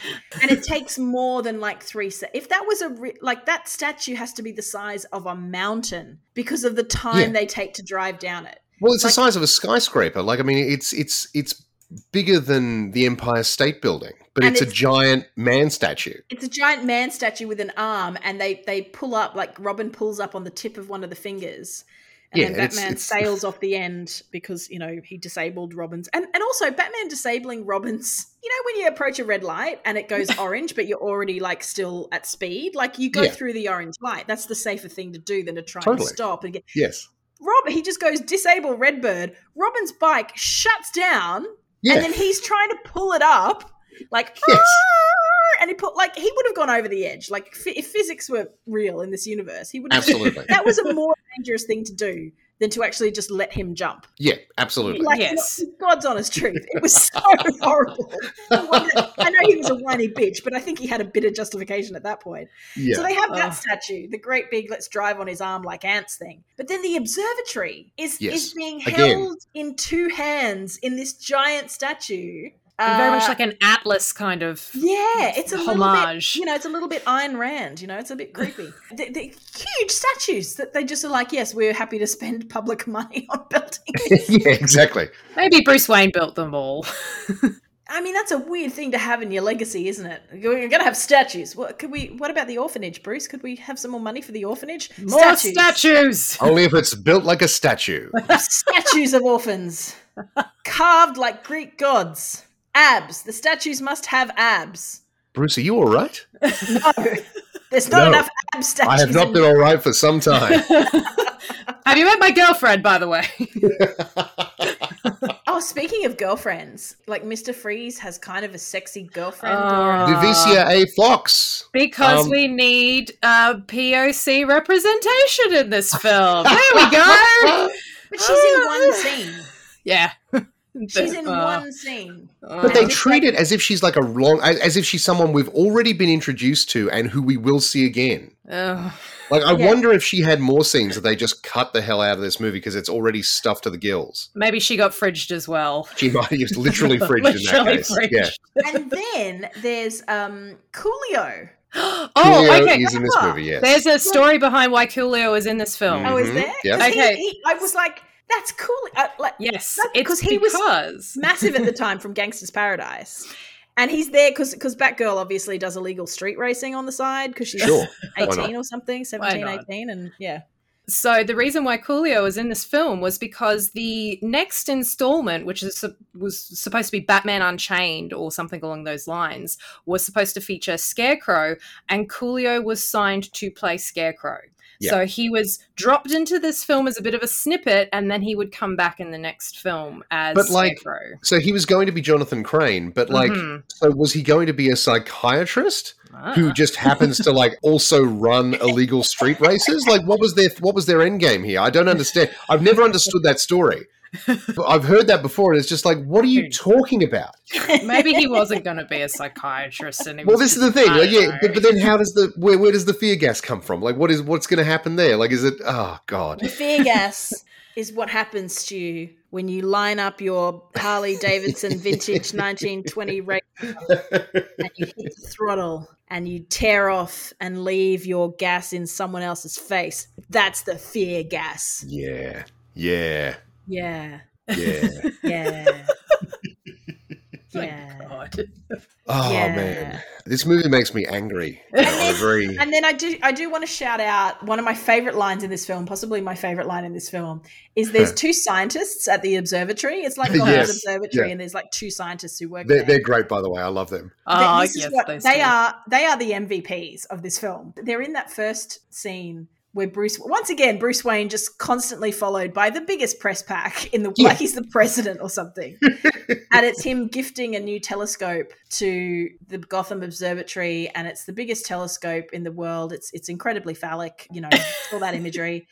And it takes more than like three seconds. If that was a, re- like that statue has to be the size of a mountain because of the time yeah. they take to drive down it. Well, it's like- the size of a skyscraper. Like, I mean, it's, it's, it's, bigger than the Empire State Building, but it's, it's a giant man statue. It's a giant man statue with an arm, and they they pull up, like Robin pulls up on the tip of one of the fingers, and yeah, then Batman it's, it's, sails off the end because, you know, he disabled Robin's. And and also Batman disabling Robin's, you know, when you approach a red light and it goes orange, but you're already like still at speed, like you go yeah. through the orange light. That's the safer thing to do than to try totally. and stop and get. Yes. Robin, he just goes disable Redbird. Robin's bike shuts down. Yeah. And then he's trying to pull it up like, yes. And he put, like, he would have gone over the edge. Like, if physics were real in this universe, he would have, absolutely. That was a more dangerous thing to do than to actually just let him jump. Yeah, absolutely. Like, yes. You know, God's honest truth. It was so horrible. That, I know he was a whiny bitch, but I think he had a bit of justification at that point. Yeah. So they have that oh. statue, the great big let's drive on his arm like ants thing. But then the observatory is, yes. is being Again. held in two hands in this giant statue. Uh, very much like an Atlas kind of yeah, it's a homage. Bit, you know, it's a little bit Ayn Rand. You know, it's a bit creepy. the, the huge statues that they just are like, yes, we're happy to spend public money on building. Yeah, exactly. Maybe Bruce Wayne built them all. I mean, that's a weird thing to have in your legacy, isn't it? You're gonna have statues. What could we? What about the orphanage, Bruce? Could we have some more money for the orphanage? More statues. statues. Only if it's built like a statue. Statues of orphans, carved like Greek gods. Abs. The statues must have abs. Bruce, are you all right? No. There's not no. enough ab statues. I have not been all right for some time. Have you met my girlfriend, by the way? Oh, speaking of girlfriends, like Mister Freeze has kind of a sexy girlfriend. Uh, Divicia A. Fox. Because um, we need uh, P O C representation in this film. There we go. But she's in one scene. Yeah. She's in uh, one scene. Uh, but they treat like, it as if she's like a long, as if she's someone we've already been introduced to and who we will see again. Uh, like, I yeah. wonder if she had more scenes that they just cut the hell out of this movie because it's already stuffed to the gills. Maybe she got fridged as well. She might have literally fridged literally in that fridged. case. Yeah. And then there's um, Coolio. Oh, Coolio okay. is in this movie, yes. There's a story behind why Coolio is in this film. Mm-hmm. Oh, is there? Yep. Okay. He, he, I was like... That's cool. Uh, like, yes, that's because he because. was massive at the time from Gangster's Paradise. And he's there because Batgirl obviously does illegal street racing on the side because she's sure. eighteen or something, seventeen, eighteen. And yeah. So the reason why Coolio was in this film was because the next installment, which is, was supposed to be Batman Unchained or something along those lines, was supposed to feature Scarecrow, and Coolio was signed to play Scarecrow. Yeah. So he was dropped into this film as a bit of a snippet, and then he would come back in the next film as but like, Scarecrow. So he was going to be Jonathan Crane, but like, mm-hmm. so was he going to be a psychiatrist ah. who just happens to like also run illegal street races? Like, what was their what was their end game here? I don't understand. I've never understood that story. I've heard that before, and it's just like, what are you talking about? Maybe he wasn't going to be a psychiatrist, and he well, was this is the thing, like, yeah. But, but then, how does the where, where does the fear gas come from? Like, what is what's going to happen there? Like, is it? Oh God, the fear gas is what happens to you when you line up your Harley Davidson vintage nineteen twenty race and you hit the throttle and you tear off and leave your gas in someone else's face. That's the fear gas. Yeah. Yeah. Yeah. Yeah. Yeah. Yeah. God. Oh yeah. Man. This movie makes me angry. And then, very... and then I do I do want to shout out one of my favorite lines in this film, possibly my favorite line in this film, is there's two scientists at the observatory. It's like Gotham yes. Observatory yeah. and there's like two scientists who work they're, there. They're great, by the way. I love them. Oh, this yes, is what, they, they are they are the M V Ps of this film. They're in that first scene where Bruce, once again, Bruce Wayne just constantly followed by the biggest press pack in the, yeah. like he's the president or something. And it's him gifting a new telescope to the Gotham Observatory, and it's the biggest telescope in the world. It's it's incredibly phallic, you know, all that imagery.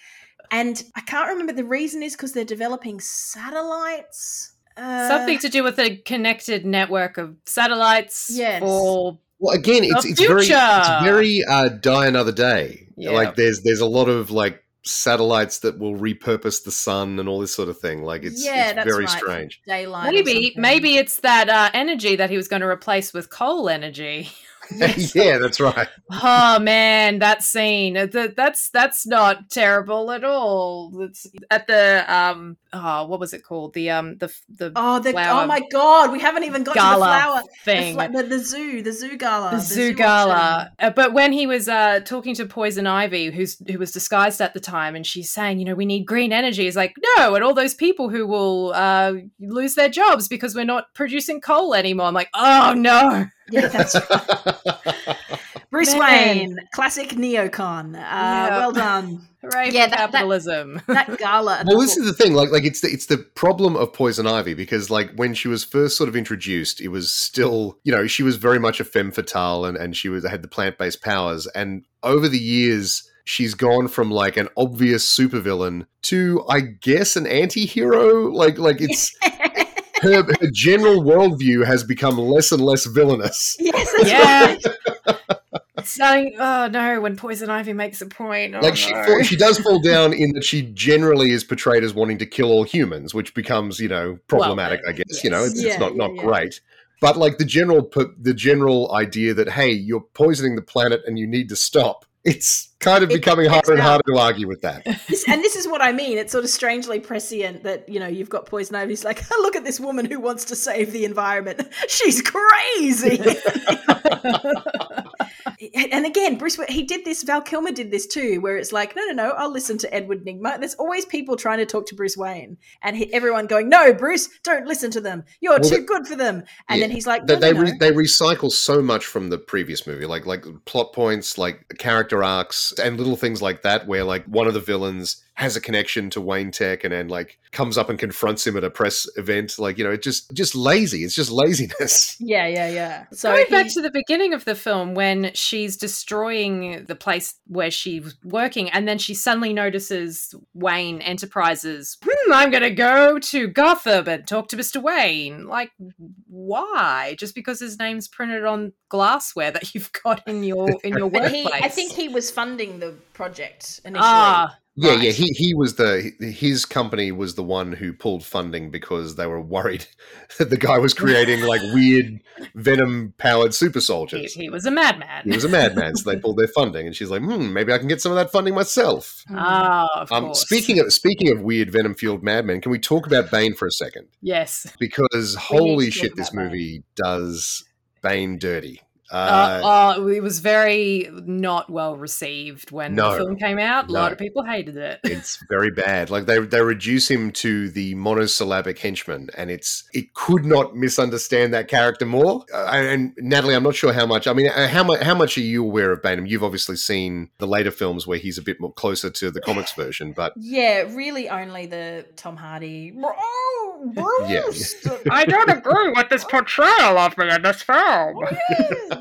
And I can't remember the reason is because they're developing satellites. Uh, Something to do with a connected network of satellites yes. for... Well, again, it's it's very, it's very uh, Die Another Day. Yeah. Like there's there's a lot of like satellites that will repurpose the sun and all this sort of thing. Like it's, yeah, it's that's very right. strange. Daylight maybe maybe it's that uh, energy that he was going to replace with coal energy. Yes. Yeah, that's right. Oh man, that scene. That, that's that's not terrible at all. It's at the um oh, what was it called? The um the the Oh, the flower oh my god, we haven't even got to the flower thing. The, fl- the, the zoo, the zoo gala. The, the zoo, zoo gala. Uh, but when he was uh talking to Poison Ivy, who's who was disguised at the time, and she's saying, you know, we need green energy. He's like, no, and all those people who will uh lose their jobs because we're not producing coal anymore. I'm like, oh no. Yeah, that's right. Bruce Man. Wayne, classic neocon. Uh, yeah. Well done. Hooray yeah, for that, capitalism. That, that gala. Well, this is the thing. Like, like it's the, it's the problem of Poison Ivy because, like, when she was first sort of introduced, it was still, you know, she was very much a femme fatale and, and she was had the plant-based powers. And over the years, she's gone from, like, an obvious supervillain to, I guess, an anti-hero. Like, like it's... Her, her general worldview has become less and less villainous. Yes, that's yeah. Right. Starting, oh no, when Poison Ivy makes a point, oh, like she no. fall, she does fall down in that she generally is portrayed as wanting to kill all humans, which becomes you know problematic. Well, I guess yes. you know it's, yeah, it's not not yeah, great. Yeah. But like the general the general idea that hey, you're poisoning the planet and you need to stop. It's kind of it becoming harder and harder to argue with that. This, and this is what I mean. It's sort of strangely prescient that, you know, you've got Poison Ivy's like, oh, look at this woman who wants to save the environment. She's crazy. And again, Bruce, he did this, Val Kilmer did this too, where it's like, no, no, no, I'll listen to Edward Nygma. There's always people trying to talk to Bruce Wayne and he, everyone going, no, Bruce, don't listen to them. You're well, too that, good for them. And yeah, then he's like, no, they, no, no. They recycle so much from the previous movie, like like plot points, like character arcs and little things like that where like one of the villains has a connection to Wayne Tech and then like comes up and confronts him at a press event. Like, you know, it's just, just lazy. It's just laziness. Yeah, yeah, yeah. So Going he- back to the beginning of the film when she's destroying the place where she's working and then she suddenly notices Wayne Enterprises, hmm, I'm going to go to Gotham and talk to Mister Wayne. Like, why? Just because his name's printed on glassware that you've got in your in your workplace. He, I think he was funding the project initially. Ah. Yeah, right. yeah, he he was the his company was the one who pulled funding because they were worried that the guy was creating like weird venom powered super soldiers. He, he was a madman. He was a madman, so they pulled their funding, and she's like, "Hmm, maybe I can get some of that funding myself." Ah, oh, of um, course. Speaking of speaking of weird venom fueled madmen, can we talk about Bane for a second? Yes, because holy shit, this movie does Bane dirty. Uh, uh, uh, it was very not well received when no, the film came out. No. A lot of people hated it. It's very bad. Like they they reduce him to the monosyllabic henchman, and it's it could not misunderstand that character more. Uh, and Natalie, I'm not sure how much. I mean, how much how much are you aware of Bane? You've obviously seen the later films where he's a bit more closer to the comics version, but yeah, really only the Tom Hardy. Oh, Bruce! Yeah. I don't agree with this portrayal of me in this film. Oh, yeah.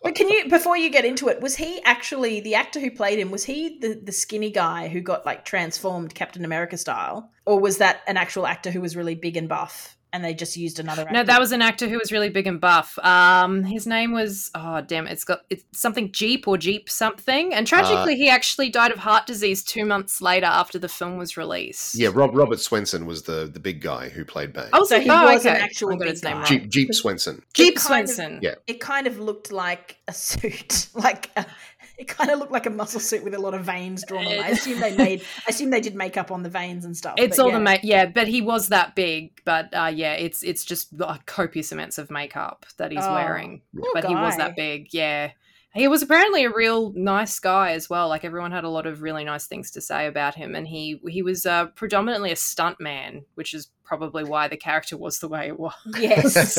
But can you, before you get into it, was he actually, the actor who played him, was he the, the skinny guy who got like transformed Captain America style? Or was that an actual actor who was really big and buff and they just used another actor? No, that was an actor who was really big and buff. Um, his name was, oh damn, it's got it's something Jeep or Jeep something. And tragically, uh, he actually died of heart disease two months later after the film was released. Yeah, Rob Robert Swenson was the, the big guy who played Bane. Oh, so he oh, was okay. an actual big his name guy. Jeep, Jeep Swenson. Jeep it Swenson. Of, yeah. It kind of looked like a suit, like a, it kind of looked like a muscle suit with a lot of veins drawn on. I assume they made, I assume they did makeup on the veins and stuff. It's all yeah. the ma- yeah, but he was that big, but uh, yeah, it's it's just uh, copious amounts of makeup that he's oh, wearing. But guy. he was that big, yeah. He was apparently a real nice guy as well. Like everyone had a lot of really nice things to say about him, and he he was uh, predominantly a stunt man, which is probably why the character was the way it was. Yes.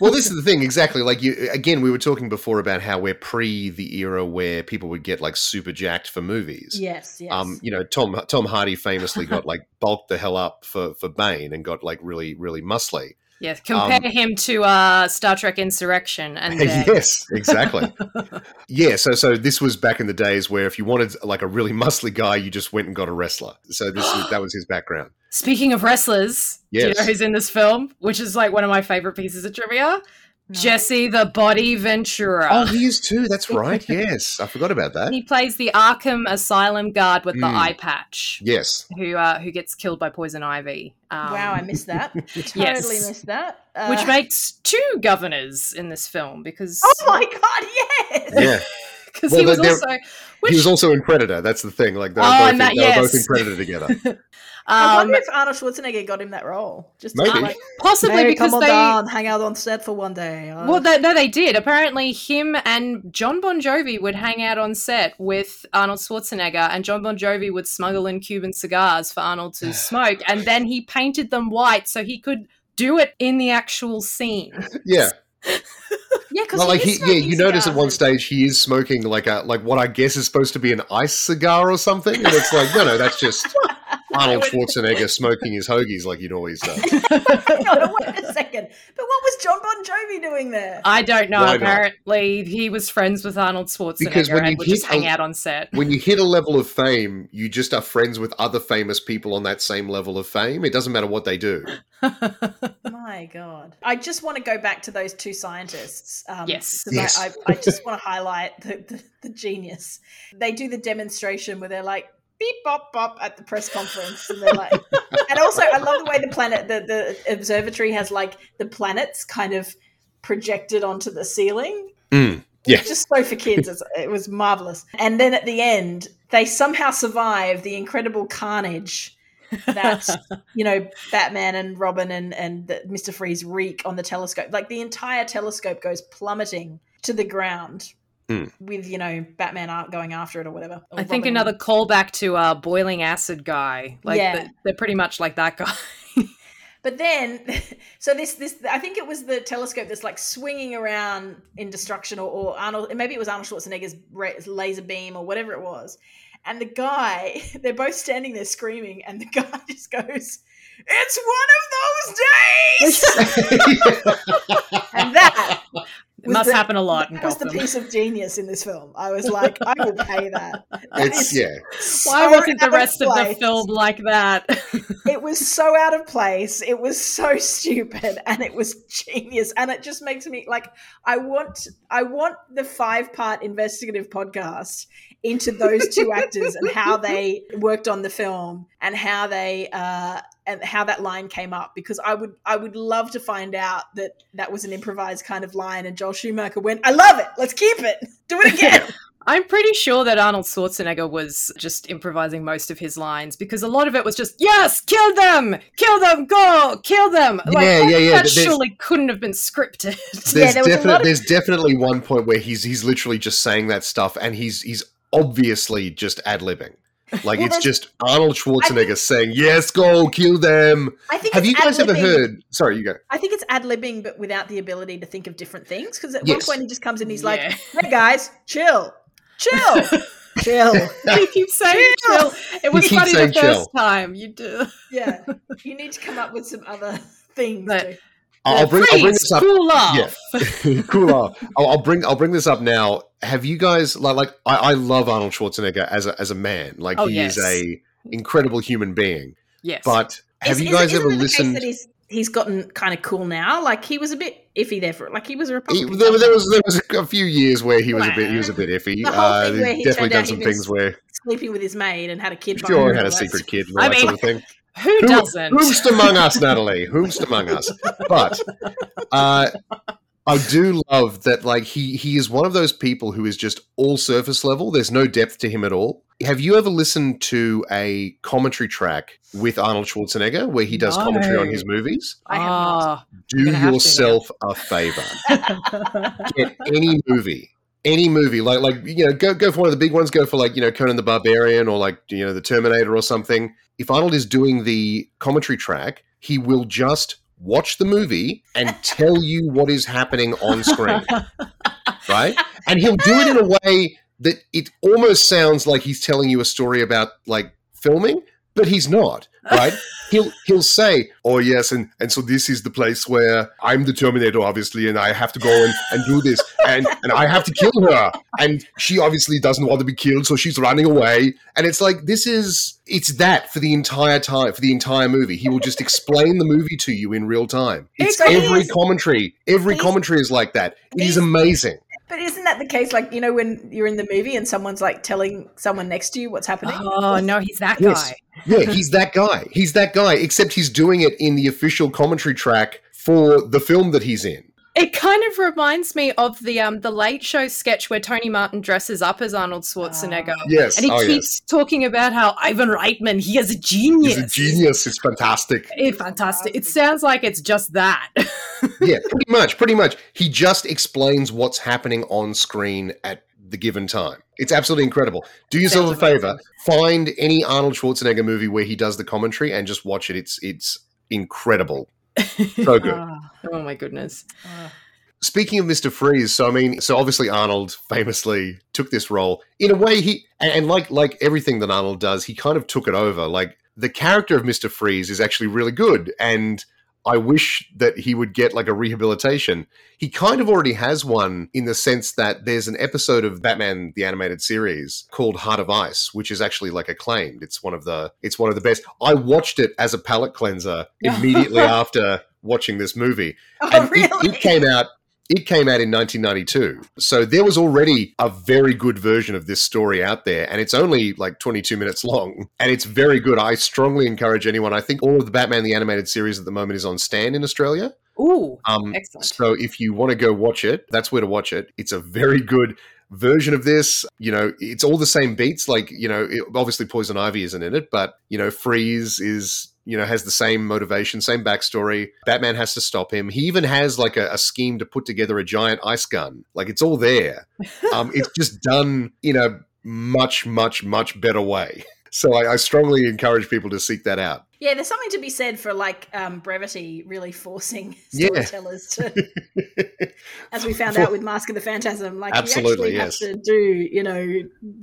Well, this is the thing, exactly. Like you again, we were talking before about how we're pre the era where people would get like super jacked for movies. Yes. Yes. Um, you know, Tom Tom Hardy famously got like bulked the hell up for for Bane and got like really really muscly. Yeah, compare um, him to uh, Star Trek Insurrection. and uh... Yes, exactly. yeah, so so this was back in the days where if you wanted like a really muscly guy, you just went and got a wrestler. So this was, that was his background. Speaking of wrestlers, yes. Do you know who's in this film? Which is like one of my favourite pieces of trivia. No. Jesse the Body Ventura. Oh, he is too. That's right. Yes. I forgot about that. He plays the Arkham Asylum guard with mm. the eye patch. Yes. Who uh, who gets killed by Poison Ivy. Um, wow, I missed that. Totally yes. missed that. Uh, Which makes two governors in this film because... Oh, my God, yes! Yeah. Because well, he was also... Which... He was also in Predator. That's the thing. Like They were, oh, both, that, in, they yes. were both in Predator together. Um, I wonder if Arnold Schwarzenegger got him that role. Just maybe. Like, possibly maybe because come on they... down, hang out on set for one day. Oh. Well, they, no, they did. Apparently him and John Bon Jovi would hang out on set with Arnold Schwarzenegger and John Bon Jovi would smuggle in Cuban cigars for Arnold to smoke and then he painted them white so he could do it in the actual scene. Yeah. Yeah, because well, like he, yeah, you cigars. Notice at one stage he is smoking like a like what I guess is supposed to be an ice cigar or something, and it's like no, no, that's just Arnold Schwarzenegger smoking his hoagies like he'd always done. Hang on, wait a second. But what was John Bon Jovi doing there? I don't know. Why apparently, not? He was friends with Arnold Schwarzenegger because when and would just hang a, out on set. When you hit a level of fame, you just are friends with other famous people on that same level of fame. It doesn't matter what they do. My God. I just want to go back to those two scientists. Um, yes. yes. I, I, I just want to highlight the, the, the genius. They do the demonstration where they're like, beep, bop, bop at the press conference. And they're like, and also I love the way the planet, the, the observatory has like the planets kind of projected onto the ceiling. Mm, yeah. It's just so for kids. It's, it was marvelous. And then at the end, they somehow survive the incredible carnage that, you know, Batman and Robin and, and the, Mister Freeze wreak on the telescope. Like the entire telescope goes plummeting to the ground. Mm. With, you know, Batman art going after it or whatever. Or I think Robin another callback to uh, Boiling Acid guy. Like yeah. the, they're pretty much like that guy. But then, so this, this, I think it was the telescope that's like swinging around in destruction or, or Arnold, maybe it was Arnold Schwarzenegger's laser beam or whatever it was. And the guy, they're both standing there screaming and the guy just goes, it's one of those days! And that... It must the, happen a lot in Gotham. That was the piece of genius in this film. I was like, I will pay that. that it's, yeah. So why wasn't the rest of, of the film like that? It was so out of place. It was so stupid and it was genius. And it just makes me like, I want, I want the five-part investigative podcast into those two actors and how they worked on the film and how they uh, and how that line came up, because I would I would love to find out that that was an improvised kind of line and Joel Schumacher went, I love it, let's keep it, do it again. I'm pretty sure that Arnold Schwarzenegger was just improvising most of his lines because a lot of it was just, yes, kill them, kill them, go, kill them. Like, yeah, yeah, yeah. That surely couldn't have been scripted. There's, yeah, there definite, of- there's definitely one point where he's he's literally just saying that stuff and he's he's obviously just ad-libbing. Like well, it's just Arnold Schwarzenegger think, saying, yes, go, kill them. I think have you guys ad-libbing. Ever heard? Sorry, you go. I think it's ad-libbing but without the ability to think of different things because at yes. one point he just comes in and he's yeah. like, hey guys, chill, chill, chill. He keeps saying chill. chill. It was funny the first chill. time. You do. Yeah. You need to come up with some other things. But- I'll bring, I'll bring this up. Cool off. Yeah. Cool off. I'll, I'll bring. I'll bring this up now. Have you guys like? Like I, I love Arnold Schwarzenegger as a as a man. Like oh, he yes. is a incredible human being. Yes. But have is, you guys is, ever listened? The case that he's, he's gotten kind of cool now. Like he was a bit iffy there for. Like he was a Republican. He, there, there was there was a few years where he was wow. a bit he was a bit iffy. The whole uh, thing where he definitely done some things where sleeping with his maid and had a kid. Sure, had a secret kid. And all I that mean, sort of thing. Who doesn't? Who, who's among us, Natalie? Who's among us? But uh, I do love that, like, he, he is one of those people who is just all surface level. There's no depth to him at all. Have you ever listened to a commentary track with Arnold Schwarzenegger where he does no. commentary on his movies? I have not. Do yourself a favor. Get any movie. Any movie, like, like you know, go go for one of the big ones. Go for like, you know, Conan the Barbarian or like, you know, the Terminator or something. If Arnold is doing the commentary track, he will just watch the movie and tell you what is happening on screen, right? And he'll do it in a way that it almost sounds like he's telling you a story about like filming, but he's not. Right? He'll he'll say, oh, yes, and, and so this is the place where I'm the Terminator, obviously, and I have to go and, and do this, and, and I have to kill her, and she obviously doesn't want to be killed, so she's running away. And it's like, this is, it's that for the entire time, for the entire movie. He will just explain the movie to you in real time. It's so every commentary. Every commentary is like that. It is amazing. But isn't that the case, like, you know, when you're in the movie and someone's, like, telling someone next to you what's happening? Oh, no, he's that yes. guy. Yeah, he's that guy. He's that guy, except he's doing it in the official commentary track for the film that he's in. It kind of reminds me of the um, the Late Show sketch where Tony Martin dresses up as Arnold Schwarzenegger. Oh. Yes. And he oh, keeps yes. talking about how Ivan Reitman, he is a genius. He's a genius. It's fantastic. It's fantastic. It sounds like it's just that. Yeah, pretty much, pretty much. He just explains what's happening on screen at the given time. It's absolutely incredible. Do yourself sounds a favor. Amazing. Find any Arnold Schwarzenegger movie where he does the commentary and just watch it. It's, it's incredible. So good. Oh, oh my goodness. Oh. Speaking of Mister Freeze, so I mean, so obviously Arnold famously took this role. In a way, he and, and like like everything that Arnold does, he kind of took it over. Like the character of Mister Freeze is actually really good, and I wish that he would get like a rehabilitation. He kind of already has one in the sense that there's an episode of Batman the Animated Series called Heart of Ice, which is actually like acclaimed. It's one of the it's one of the best. I watched it as a palate cleanser immediately after watching this movie. Oh, and really? it, it came out It came out in nineteen ninety-two. So there was already a very good version of this story out there, and it's only like twenty-two minutes long, and it's very good. I strongly encourage anyone. I think all of the Batman the Animated Series at the moment is on Stan in Australia. Ooh, um, excellent. So if you want to go watch it, that's where to watch it. It's a very good version of this. You know, it's all the same beats. Like, you know, it, obviously Poison Ivy isn't in it, but, you know, Freeze is... you know, has the same motivation, same backstory. Batman has to stop him. He even has like a, a scheme to put together a giant ice gun. Like it's all there. Um, it's just done in a much, much, much better way. So I, I strongly encourage people to seek that out. Yeah, there's something to be said for like um, brevity really forcing storytellers yeah. to, as we found for, out with Mask of the Phantasm, like absolutely, you actually yes. have to do, you know,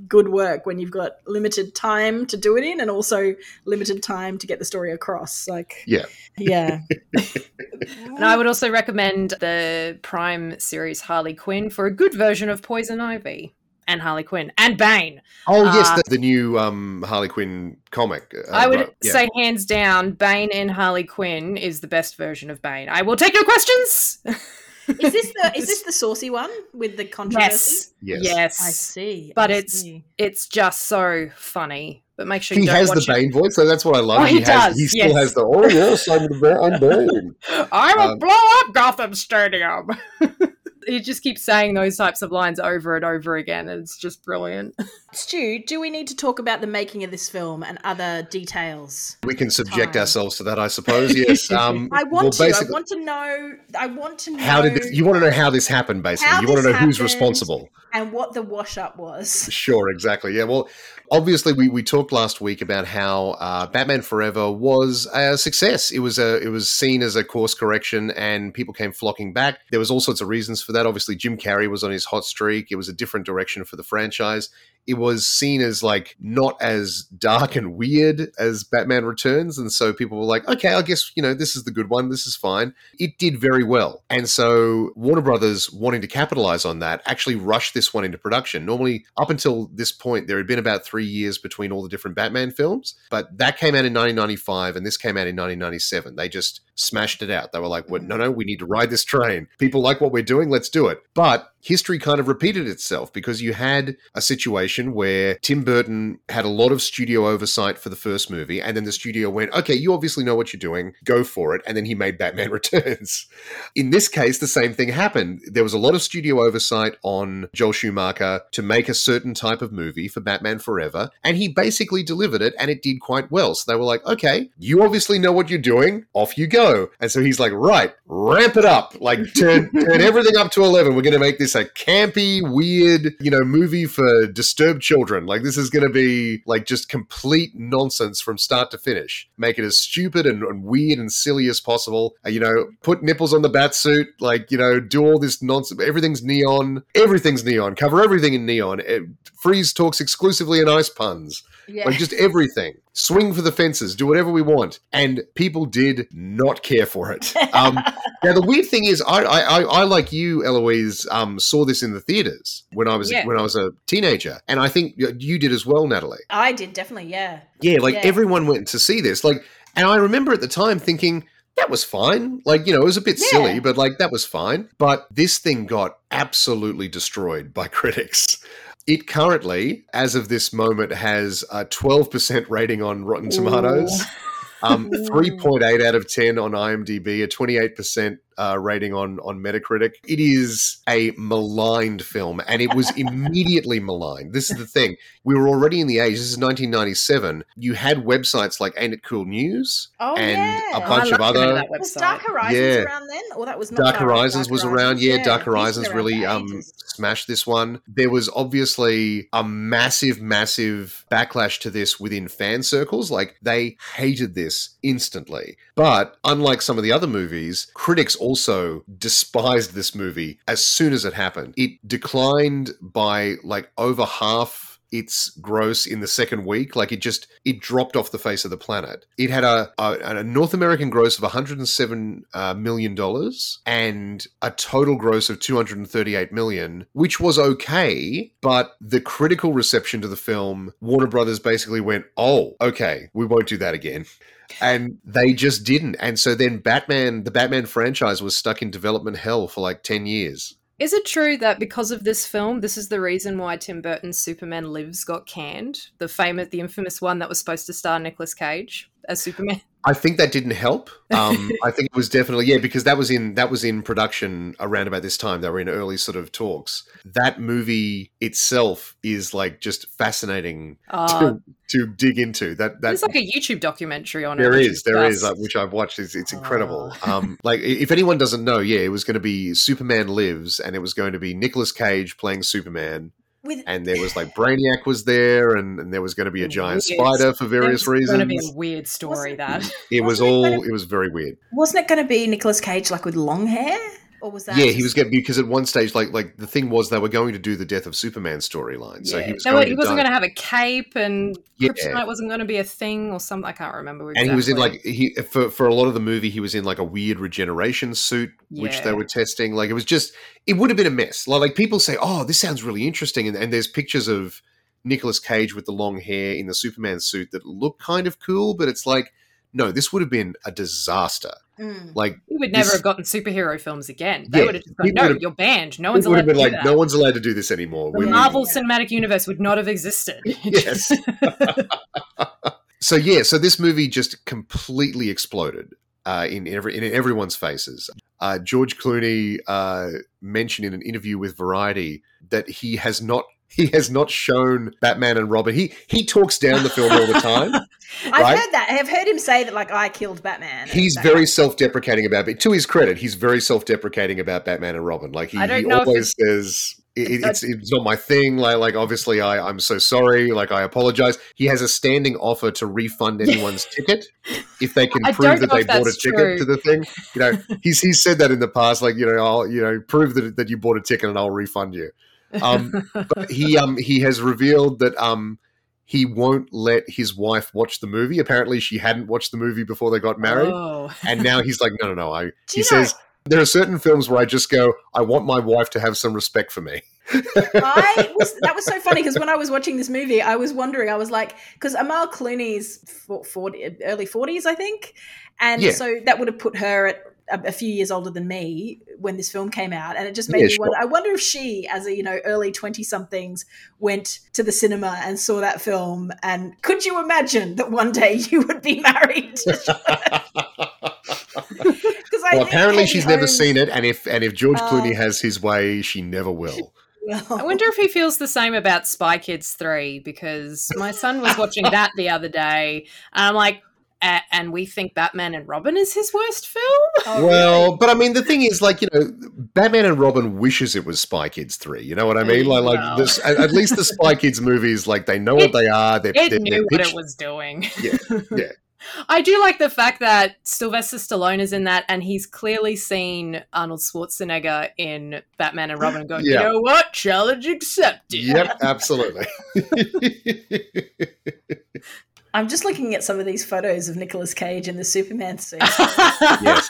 good work when you've got limited time to do it in and also limited time to get the story across. Like, yeah. Yeah. And I would also recommend the Prime series Harley Quinn for a good version of Poison Ivy. And Harley Quinn and Bane. Oh, yes, uh, the, the new um, Harley Quinn comic. Uh, I would right, yeah. say hands down, Bane in Harley Quinn is the best version of Bane. I will take no questions. Is this the is this the saucy one with the controversy? Yes, yes, yes. I see. But I it's see. It's just so funny. But make sure you he don't has watch the Bane it. voice, so that's what I love. Oh, he, he has, does. He still yes. has the oh yes, I'm the I'm Bane. I will um, blow up Gotham Stadium. He just keeps saying those types of lines over and over again, and it's just brilliant. Stu, do we need to talk about the making of this film and other details? We can subject time. ourselves to that, I suppose. Yes. Um, I want well, to. I want to know. I want to know. How did this, you want to know how this happened? Basically, how you want to know happened, who's responsible and what the wash-up was. Sure. Exactly. Yeah. Well, obviously, we we talked last week about how uh, Batman Forever was a success. It was a it was seen as a course correction, and people came flocking back. There was all sorts of reasons for that. Obviously, Jim Carrey was on his hot streak. It was a different direction for the franchise. It was seen as like not as dark and weird as Batman Returns. And so people were like, okay, I guess, you know, this is the good one. This is fine. It did very well. And so Warner Brothers, wanting to capitalize on that, actually rushed this one into production. Normally, up until this point, there had been about three years between all the different Batman films, but that came out in nineteen ninety-five and this came out in nineteen ninety-seven. They just smashed it out. They were like, well, no, no, we need to ride this train. People like what we're doing. Let's do it. But history kind of repeated itself because you had a situation where Tim Burton had a lot of studio oversight for the first movie, and then the studio went, okay, you obviously know what you're doing, go for it, and then he made Batman Returns. In this case, the same thing happened. There was a lot of studio oversight on Joel Schumacher to make a certain type of movie for Batman Forever, and he basically delivered it, and it did quite well. So they were like, okay, you obviously know what you're doing, off you go. And so he's like, right, ramp it up, like turn, turn everything up to eleven, we're going to make this a campy, weird, you know, movie for disturbed children. Like this is going to be like just complete nonsense from start to finish. Make it as stupid and, and weird and silly as possible. Uh, you know, put nipples on the bat suit. Like, you know, do all this nonsense. Everything's neon. Everything's neon. Cover everything in neon. It, Freeze talks exclusively in ice puns. Yeah. Like just everything. Swing for the fences. Do whatever we want. And people did not care for it. Um, now the weird thing is, I, I, I like you, Eloise, um, saw this in the theaters when I was yeah. when I was a teenager, and I think you did as well, Natalie. I did, definitely, yeah. Yeah, like yeah. everyone went to see this, like, and I remember at the time thinking that was fine, like, you know, it was a bit yeah. silly, but like that was fine. But this thing got absolutely destroyed by critics. It currently, as of this moment, has a twelve percent rating on Rotten Tomatoes. Ooh. Um, three point eight out of ten on IMDb, a twenty-eight percent uh, rating on, on Metacritic. It is a maligned film, and it was immediately maligned. This is the thing. We were already in the age. This is nineteen ninety-seven. You had websites like Ain't It Cool News oh, and yeah. a bunch oh, of other. That was Dark Horizons yeah. around then? Or that was not Dark, Dark Horizons Dark was Horizons. around. Yeah, yeah, Dark Horizons really um, smashed this one. There was obviously a massive, massive backlash to this within fan circles. Like, they hated this instantly. But unlike some of the other movies, critics also despised this movie as soon as it happened. It declined by like over half its gross in the second week. Like it just, it dropped off the face of the planet. It had a, a, a North American gross of one hundred seven million dollars and a total gross of two hundred thirty-eight million dollars, which was okay, but the critical reception to the film, Warner Brothers basically went, oh, okay, we won't do that again. And they just didn't. And so then Batman, the Batman franchise was stuck in development hell for like ten years. Is it true that because of this film, this is the reason why Tim Burton's Superman Lives got canned? The famous, the infamous one that was supposed to star Nicolas Cage as Superman? I think that didn't help. Um, I think it was definitely, yeah, because that was in that was in production around about this time. They were in early sort of talks. That movie itself is like just fascinating uh, to, to dig into. That, that There's like a YouTube documentary on it. There is, there is, uh, which I've watched. It's, it's incredible. Uh. Um, like if anyone doesn't know, yeah, it was going to be Superman Lives and it was going to be Nicolas Cage playing Superman. With- and there was like Brainiac was there and, and there was going to be a giant weird spider for various reasons. It was going to be a weird story that. It was all, it, be, it was very weird. Wasn't it going to be Nicolas Cage like with long hair? Or was that? Yeah, he was going to be, because at one stage, like like the thing was they were going to do the Death of Superman storyline. So yeah. he, was going were, he to wasn't die. Going to have a cape and yeah. Kryptonite wasn't going to be a thing or something. I can't remember exactly. And he was in like, he for, for a lot of the movie, he was in like a weird regeneration suit, yeah. which they were testing. Like it was just, it would have been a mess. Like, like people say, oh, this sounds really interesting. And, and there's pictures of Nicolas Cage with the long hair in the Superman suit that look kind of cool, but it's like, no, this would have been a disaster. Mm. Like we would never this, have gotten superhero films again. They yeah, would have just gone, no, you're banned. No one's allowed to do like, that. No one's allowed to do this anymore. The we, Marvel we, Cinematic Universe would not have existed. Yes. So yeah, so this movie just completely exploded uh, in every in everyone's faces. Uh, George Clooney uh, mentioned in an interview with Variety that he has not. He has not shown Batman and Robin. He he talks down the film all the time. Right? I've heard that. I've heard him say that, like, I killed Batman. He's very happened. self-deprecating about it. To his credit, he's very self-deprecating about Batman and Robin. Like, he, he always says, it, it's it's not my thing. Like, like obviously, I, I'm so sorry. Like, I apologize. He has a standing offer to refund anyone's ticket if they can I prove that they bought a ticket true. to the thing. You know, he's he's said that in the past. Like, you know, I'll you know prove that that you bought a ticket and I'll refund you. um, but he um he has revealed that um he won't let his wife watch the movie. Apparently, she hadn't watched the movie before they got married, oh. and now he's like, no, no, no. I Do he says know? There are certain films where I just go, I want my wife to have some respect for me. I was, that was so funny because when I was watching this movie, I was wondering, I was like, because Amal Clooney's forty, early forties, I think, and yeah. so that would have put her at. A few years older than me when this film came out, and it just made yeah, me wonder. Sure. I wonder if she, as a you know early twenty somethings, went to the cinema and saw that film. And could you imagine that one day you would be married? Well, apparently she's never seen it, and if and if George uh, Clooney has his way, she never will. I wonder if he feels the same about Spy Kids three because my son was watching that the other day, and I'm like. Uh, and we think Batman and Robin is his worst film? Oh, well, really? But I mean, the thing is, like, you know, Batman and Robin wishes it was Spy Kids three. You know what I mean? Like, like no. this, at, at least the Spy Kids movies, like, they know it, what they are. They're, it they're, knew they're what it was doing. Yeah, yeah. I do like the fact that Sylvester Stallone is in that and he's clearly seen Arnold Schwarzenegger in Batman and Robin going, yeah. You know what? Challenge accepted. Yep, absolutely. I'm just looking at some of these photos of Nicolas Cage in the Superman suit. Yes.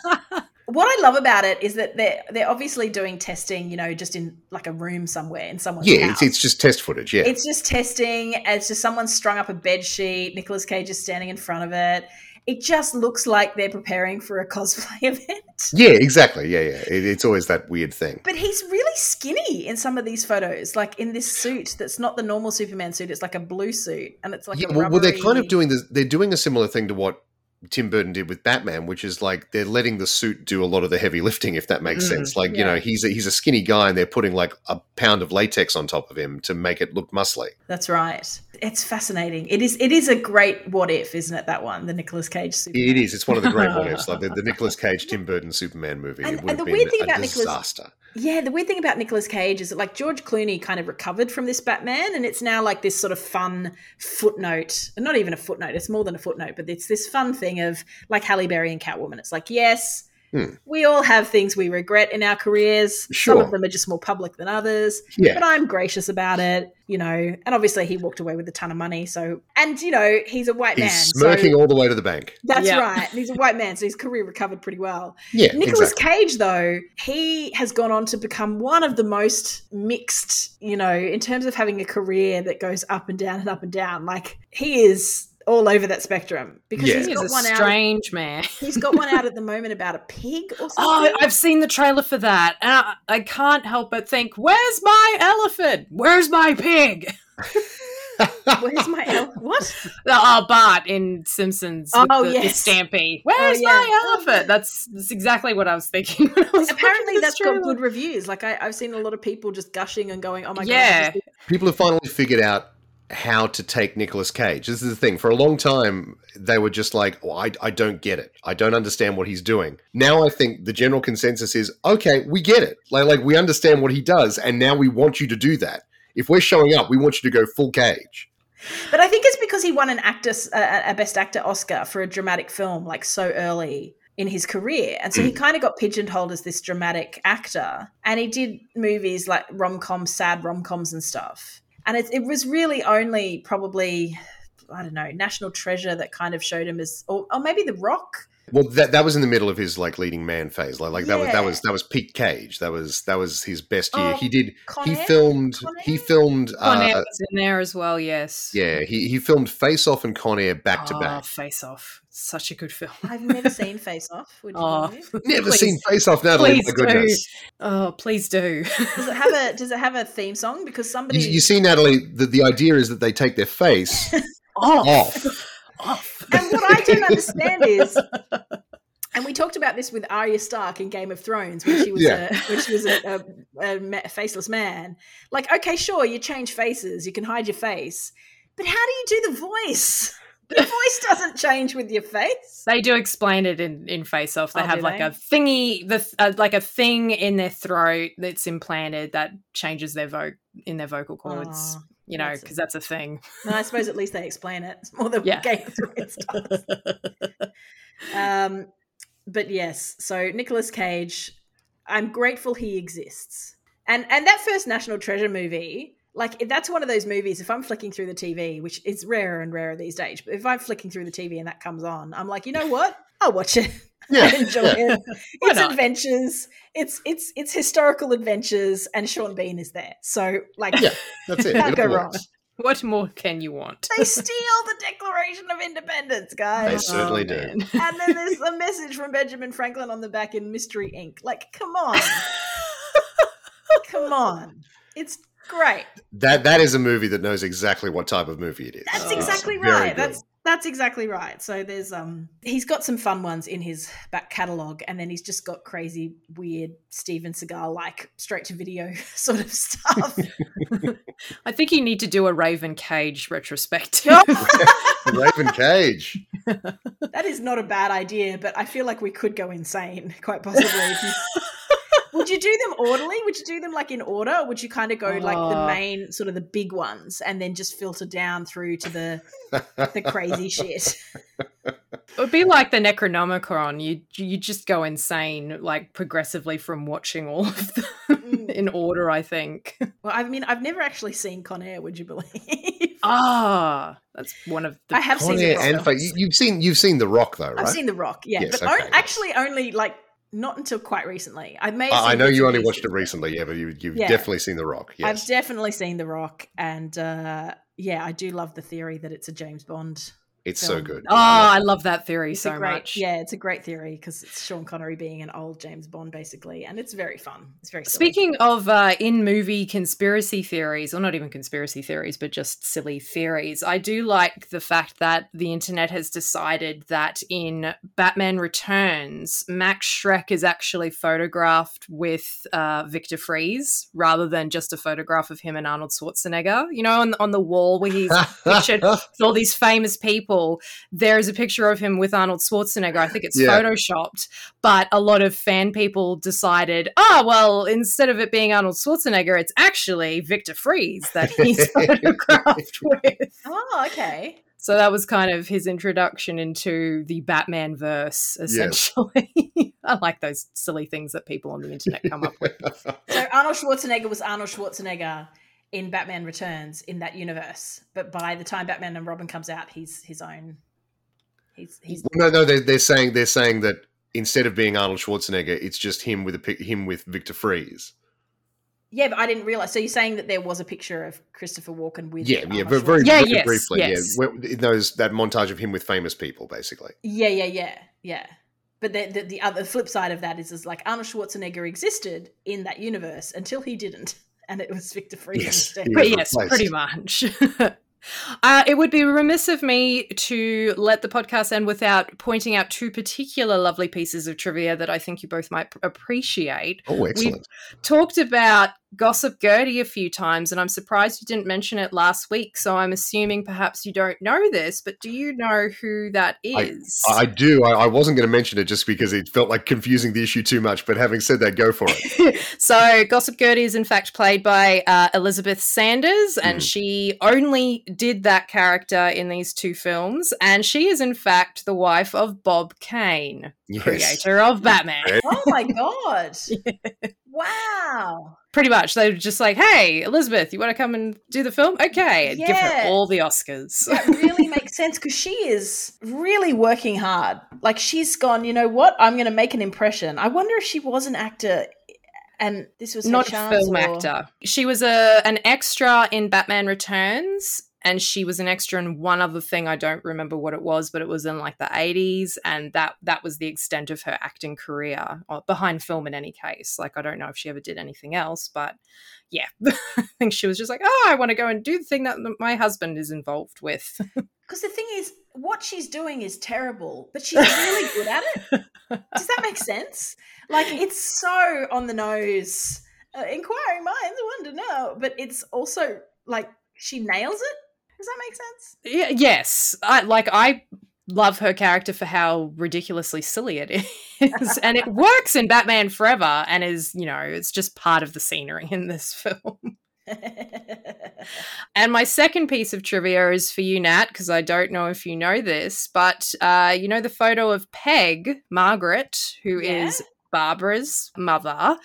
What I love about it is that they're they're obviously doing testing, you know, just in like a room somewhere in someone's yeah, house. Yeah, it's, it's just test footage, yeah. It's just testing. It's just someone strung up a bed sheet. Nicolas Cage is standing in front of it. It just looks like they're preparing for a cosplay event. Yeah, exactly. Yeah, yeah. It, it's always that weird thing. But he's really skinny in some of these photos, like in this suit that's not the normal Superman suit. It's like a blue suit, and it's like yeah, a rubbery... Well, they're kind of doing this. They're doing a similar thing to what Tim Burton did with Batman, which is like they're letting the suit do a lot of the heavy lifting, if that makes mm, sense. Like, yeah. you know, he's a, he's a skinny guy and they're putting like a pound of latex on top of him to make it look muscly. That's right. It's fascinating. It is It is a great what if, isn't it, that one, the Nicolas Cage Superman? It is. It's one of the great what ifs, like the, the Nicolas Cage, Tim Burton Superman movie. And, it would and the have been weird thing a about disaster. Nicolas- Yeah, the weird thing about Nicolas Cage is that, like, George Clooney kind of recovered from this Batman and it's now like this sort of fun footnote, not even a footnote, it's more than a footnote, but it's this fun thing of like Halle Berry and Catwoman. It's like, yes, Mm. We all have things we regret in our careers. Sure. Some of them are just more public than others. Yeah. But I'm gracious about it, you know. And obviously he walked away with a ton of money. So, and, you know, he's a white he's man. He's smirking so all the way to the bank. That's yeah. right. And he's a white man, so his career recovered pretty well. Yeah, Nicolas exactly. Cage, though, he has gone on to become one of the most mixed, you know, in terms of having a career that goes up and down and up and down. Like, he is all over that spectrum because yeah. he's got he's a one strange out, man. He's got one out at the moment about a pig or something. Oh, I've seen the trailer for that, and I, I can't help but think, where's my elephant? Where's my pig? Where's my elephant? What? Oh, Bart in Simpsons. Oh, with the, yes. the Stampy. Where's oh, yeah. my elephant? That's, that's exactly what I was thinking. When I was Apparently, that's trailer. got good reviews. Like I, I've seen a lot of people just gushing and going, "Oh my yeah. god!" People have finally figured out how to take Nicolas Cage. This is the thing. For a long time, they were just like, oh, I, I don't get it. I don't understand what he's doing. Now I think the general consensus is, okay, we get it. Like, like we understand what he does, and now we want you to do that. If we're showing up, we want you to go full Cage. But I think it's because he won an actor, a, a Best Actor Oscar for a dramatic film like so early in his career. And so he kind of got pigeonholed as this dramatic actor, and he did movies like rom-coms, sad rom-coms and stuff. And it, it was really only probably, I don't know, National Treasure that kind of showed him as, or, or maybe The Rock. Well, that that was in the middle of his like leading man phase. Like, like yeah. that was that was that was peak Cage. That was that was his best year. Oh, he did Con he Air? filmed Con Air? he filmed Con Air uh, was in there as well. Yes. Yeah, he he filmed Face Off and Con Air back oh, to back. Face Off, such a good film. I've never seen Face Off. Would you oh, believe? Never please. seen Face Off, Natalie. Please my goodness. Do. Oh, please do. Does it have a Does it have a theme song? Because somebody you, you see, Natalie. The, the idea is that they take their face off. off. Off. And what I don't understand is, and we talked about this with Arya Stark in Game of Thrones, when she was yeah. a, when she was a, a, a faceless man. Like, okay, sure, you change faces, you can hide your face, but how do you do the voice? The voice doesn't change with your face. They do explain it in, in Face Off. They oh, have like they? a thingy, the uh, like a thing in their throat that's implanted that changes their voc in their vocal cords. Oh. You know, because that's, that's a thing. No, I suppose at least they explain it. It's more than yeah. Game of Thrones does. um, but yes, so Nicolas Cage, I'm grateful he exists. And and that first National Treasure movie, like that's one of those movies, if I'm flicking through the T V, which is rarer and rarer these days, but if I'm flicking through the T V and that comes on, I'm like, you know what? I'll watch it. Yeah. I enjoy it. It's adventures. It's it's it's historical adventures, and Sean Bean is there. So like, yeah, that's it. Can't go wrong. What more can you want? They steal the Declaration of Independence, guys. They certainly oh, do. Man. And then there's a message from Benjamin Franklin on the back in Mystery Incorporated. Like, come on, come on. It's great. That that is a movie that knows exactly what type of movie it is. That's oh, exactly that's right. That's. That's exactly right. So there's um he's got some fun ones in his back catalogue, and then he's just got crazy, weird Steven Seagal like straight to video sort of stuff. I think you need to do a Raven Cage retrospective. Raven Cage. That is not a bad idea, but I feel like we could go insane quite possibly. If you- Would you do them orderly? Would you do them like in order? Or would you kind of go oh. like the main sort of the big ones and then just filter down through to the the crazy shit? It would be like the Necronomicon. You you just go insane like progressively from watching all of them mm. in order, I think. Well, I mean, I've never actually seen Con Air, would you believe? Ah, oh, that's one of the I have Con seen Air the Rock. And you've seen you've seen The Rock though, right? I've seen The Rock, yeah, yes, but okay, only, yes. actually only like not until quite recently. I may. I know you only watched it recently, yeah, but you, you've yeah. definitely seen The Rock. Yes. I've definitely seen The Rock, and uh, yeah, I do love the theory that it's a James Bond. It's film. so good. Oh, yeah. I love that theory it's so great, much. Yeah, it's a great theory because it's Sean Connery being an old James Bond, basically, and it's very fun. It's very. Silly. Speaking of uh, in-movie conspiracy theories, or not even conspiracy theories, but just silly theories, I do like the fact that the internet has decided that in Batman Returns, Max Schreck is actually photographed with uh, Victor Freeze rather than just a photograph of him and Arnold Schwarzenegger. You know, on on the wall where he's pictured with all these famous people. There is a picture of him with Arnold Schwarzenegger. I think it's yeah. photoshopped, but a lot of fan people decided, oh, well, instead of it being Arnold Schwarzenegger, it's actually Victor Freeze that he's photographed with. Oh, okay. So that was kind of his introduction into the Batman verse, essentially. Yes. I like those silly things that people on the internet come up with. So Arnold Schwarzenegger was Arnold Schwarzenegger in Batman Returns in that universe, but by the time Batman and Robin comes out, he's his own. He's, he's no, no. They're, they're saying they're saying that instead of being Arnold Schwarzenegger, it's just him with a him with Victor Freeze. Yeah, but I didn't realize. So you're saying that there was a picture of Christopher Walken with yeah, Arnold yeah, but very, yeah, very yes, briefly, yes. yeah. In those that montage of him with famous people, basically. Yeah, yeah, yeah, yeah. But the, the, the other flip side of that is, is like Arnold Schwarzenegger existed in that universe until he didn't, and it was Victor Freeze yes, instead. But yes, pretty much. Uh, it would be remiss of me to let the podcast end without pointing out two particular lovely pieces of trivia that I think you both might appreciate. Oh, excellent. We've talked about Gossip Gertie a few times, and I'm surprised you didn't mention it last week, so I'm assuming perhaps you don't know this, but do you know who that is? I, I do. I, I wasn't going to mention it just because it felt like confusing the issue too much, but having said that, go for it. So Gossip Gertie is in fact played by uh, Elizabeth Sanders, and mm. she only did that character in these two films, and she is in fact the wife of Bob Kane, yes. creator of Batman. Oh my God. Yeah. Wow. Pretty much. They were just like, hey, Elizabeth, you want to come and do the film? Okay. And yeah. give her all the Oscars. That really makes sense because she is really working hard. Like she's gone, you know what? I'm going to make an impression. I wonder if she was an actor and this was her not chance, a film or... actor. She was a an extra in Batman Returns. And she was an extra in one other thing. I don't remember what it was, but it was in like the eighties. And that that was the extent of her acting career, or behind film in any case. Like, I don't know if she ever did anything else, but yeah. I think she was just like, oh, I want to go and do the thing that my husband is involved with. Because the thing is, what she's doing is terrible, but she's really good at it. Does that make sense? Like, it's so on the nose. Uh, inquiring minds want to know. But it's also like she nails it. Does that make sense? Yeah, yes. I, like, I love her character for how ridiculously silly it is. And it works in Batman Forever and is, you know, it's just part of the scenery in this film. And my second piece of trivia is for you, Nat, because I don't know if you know this, but uh, you know the photo of Peg, Margaret, who yeah. is Barbara's mother.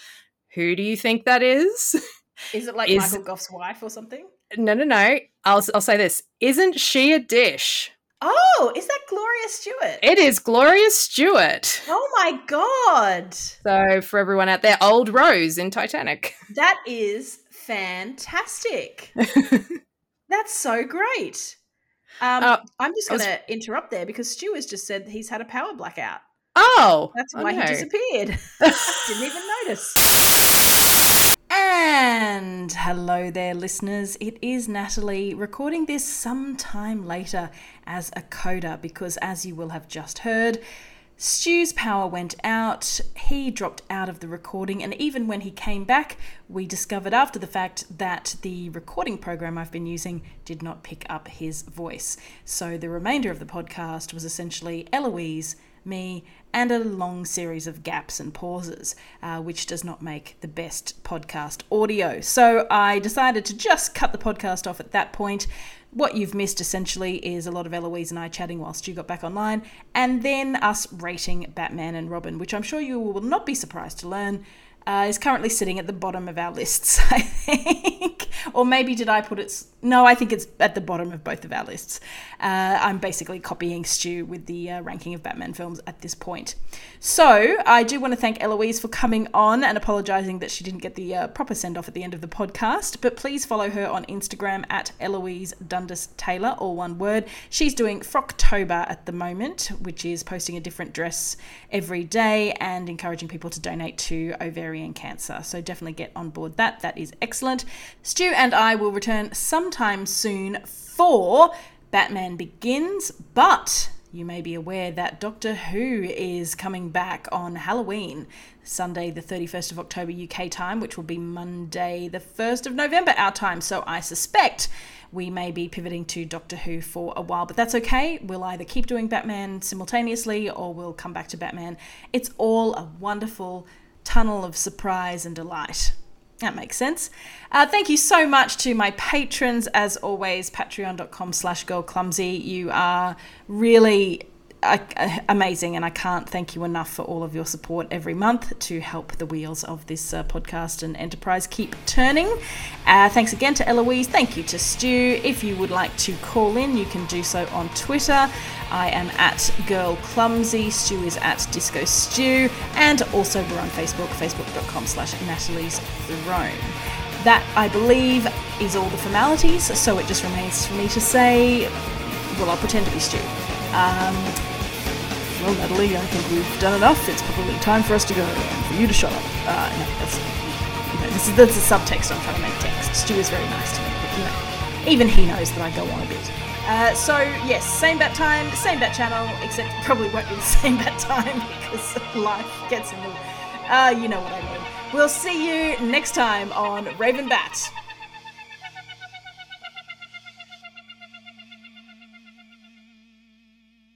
Who do you think that is? Is it like is- Michael Gough's wife or something? No, no, no. I'll I'll say this. Isn't she a dish? Oh, is that Gloria Stewart? It is Gloria Stewart. Oh, my God. So for everyone out there, old Rose in Titanic. That is fantastic. That's so great. Um, uh, I'm just going to was... interrupt there because Stu has just said he's had a power blackout. Oh. That's why oh, no. he disappeared. Didn't even notice. And hello there, listeners. It is Natalie recording this sometime later as a coda because, as you will have just heard, Stu's power went out. He dropped out of the recording, and even when he came back, we discovered after the fact that the recording program I've been using did not pick up his voice. So the remainder of the podcast was essentially Eloise, me, and a long series of gaps and pauses, uh, which does not make the best podcast audio. So I decided to just cut the podcast off at that point. What you've missed essentially is a lot of Eloise and I chatting while Stu got back online, and then us rating Batman and Robin, which I'm sure you will not be surprised to learn uh, is currently sitting at the bottom of our lists, I think. Or maybe did I put it... No, I think it's at the bottom of both of our lists. Uh, I'm basically copying Stu with the uh, ranking of Batman films at this point. So I do want to thank Eloise for coming on and apologising that she didn't get the uh, proper send-off at the end of the podcast, but please follow her on Instagram at Eloise Dundas Taylor, all one word. She's doing Frocktober at the moment, which is posting a different dress every day and encouraging people to donate to ovarian cancer. So definitely get on board that. That is excellent. Stu and I will return sometime soon for Batman Begins, but you may be aware that Doctor Who is coming back on Halloween, Sunday the thirty-first of October U K time, which will be Monday the first of November our time. So I suspect we may be pivoting to Doctor Who for a while, but that's okay. We'll either keep doing Batman simultaneously or we'll come back to Batman. It's all a wonderful tunnel of surprise and delight. That makes sense. Uh, thank you so much to my patrons, as always, patreon dot com slash girl clumsy. You are really I, amazing, and I can't thank you enough for all of your support every month to help the wheels of this uh, podcast and enterprise keep turning. Uh, thanks again to Eloise. Thank you to Stu. If you would like to call in, you can do so on Twitter. I am at Girl Clumsy. Stu is at Disco Stu, and also we're on Facebook, facebook dot com slash Natalie's Throne. That, I believe, is all the formalities, so it just remains for me to say, well, I'll pretend to be Stu. Um, well, Natalie, I think we've done enough. It's probably time for us to go and for you to shut up. Uh, no, that's, you know, this is, that's a subtext I'm trying to make text. Stu is very nice to me, but you know, even he knows that I go on a bit. Uh, so, yes, same bat time, same bat channel, except probably won't be the same bat time because life gets in the way. Uh, you know what I mean. We'll see you next time on Raven Bat.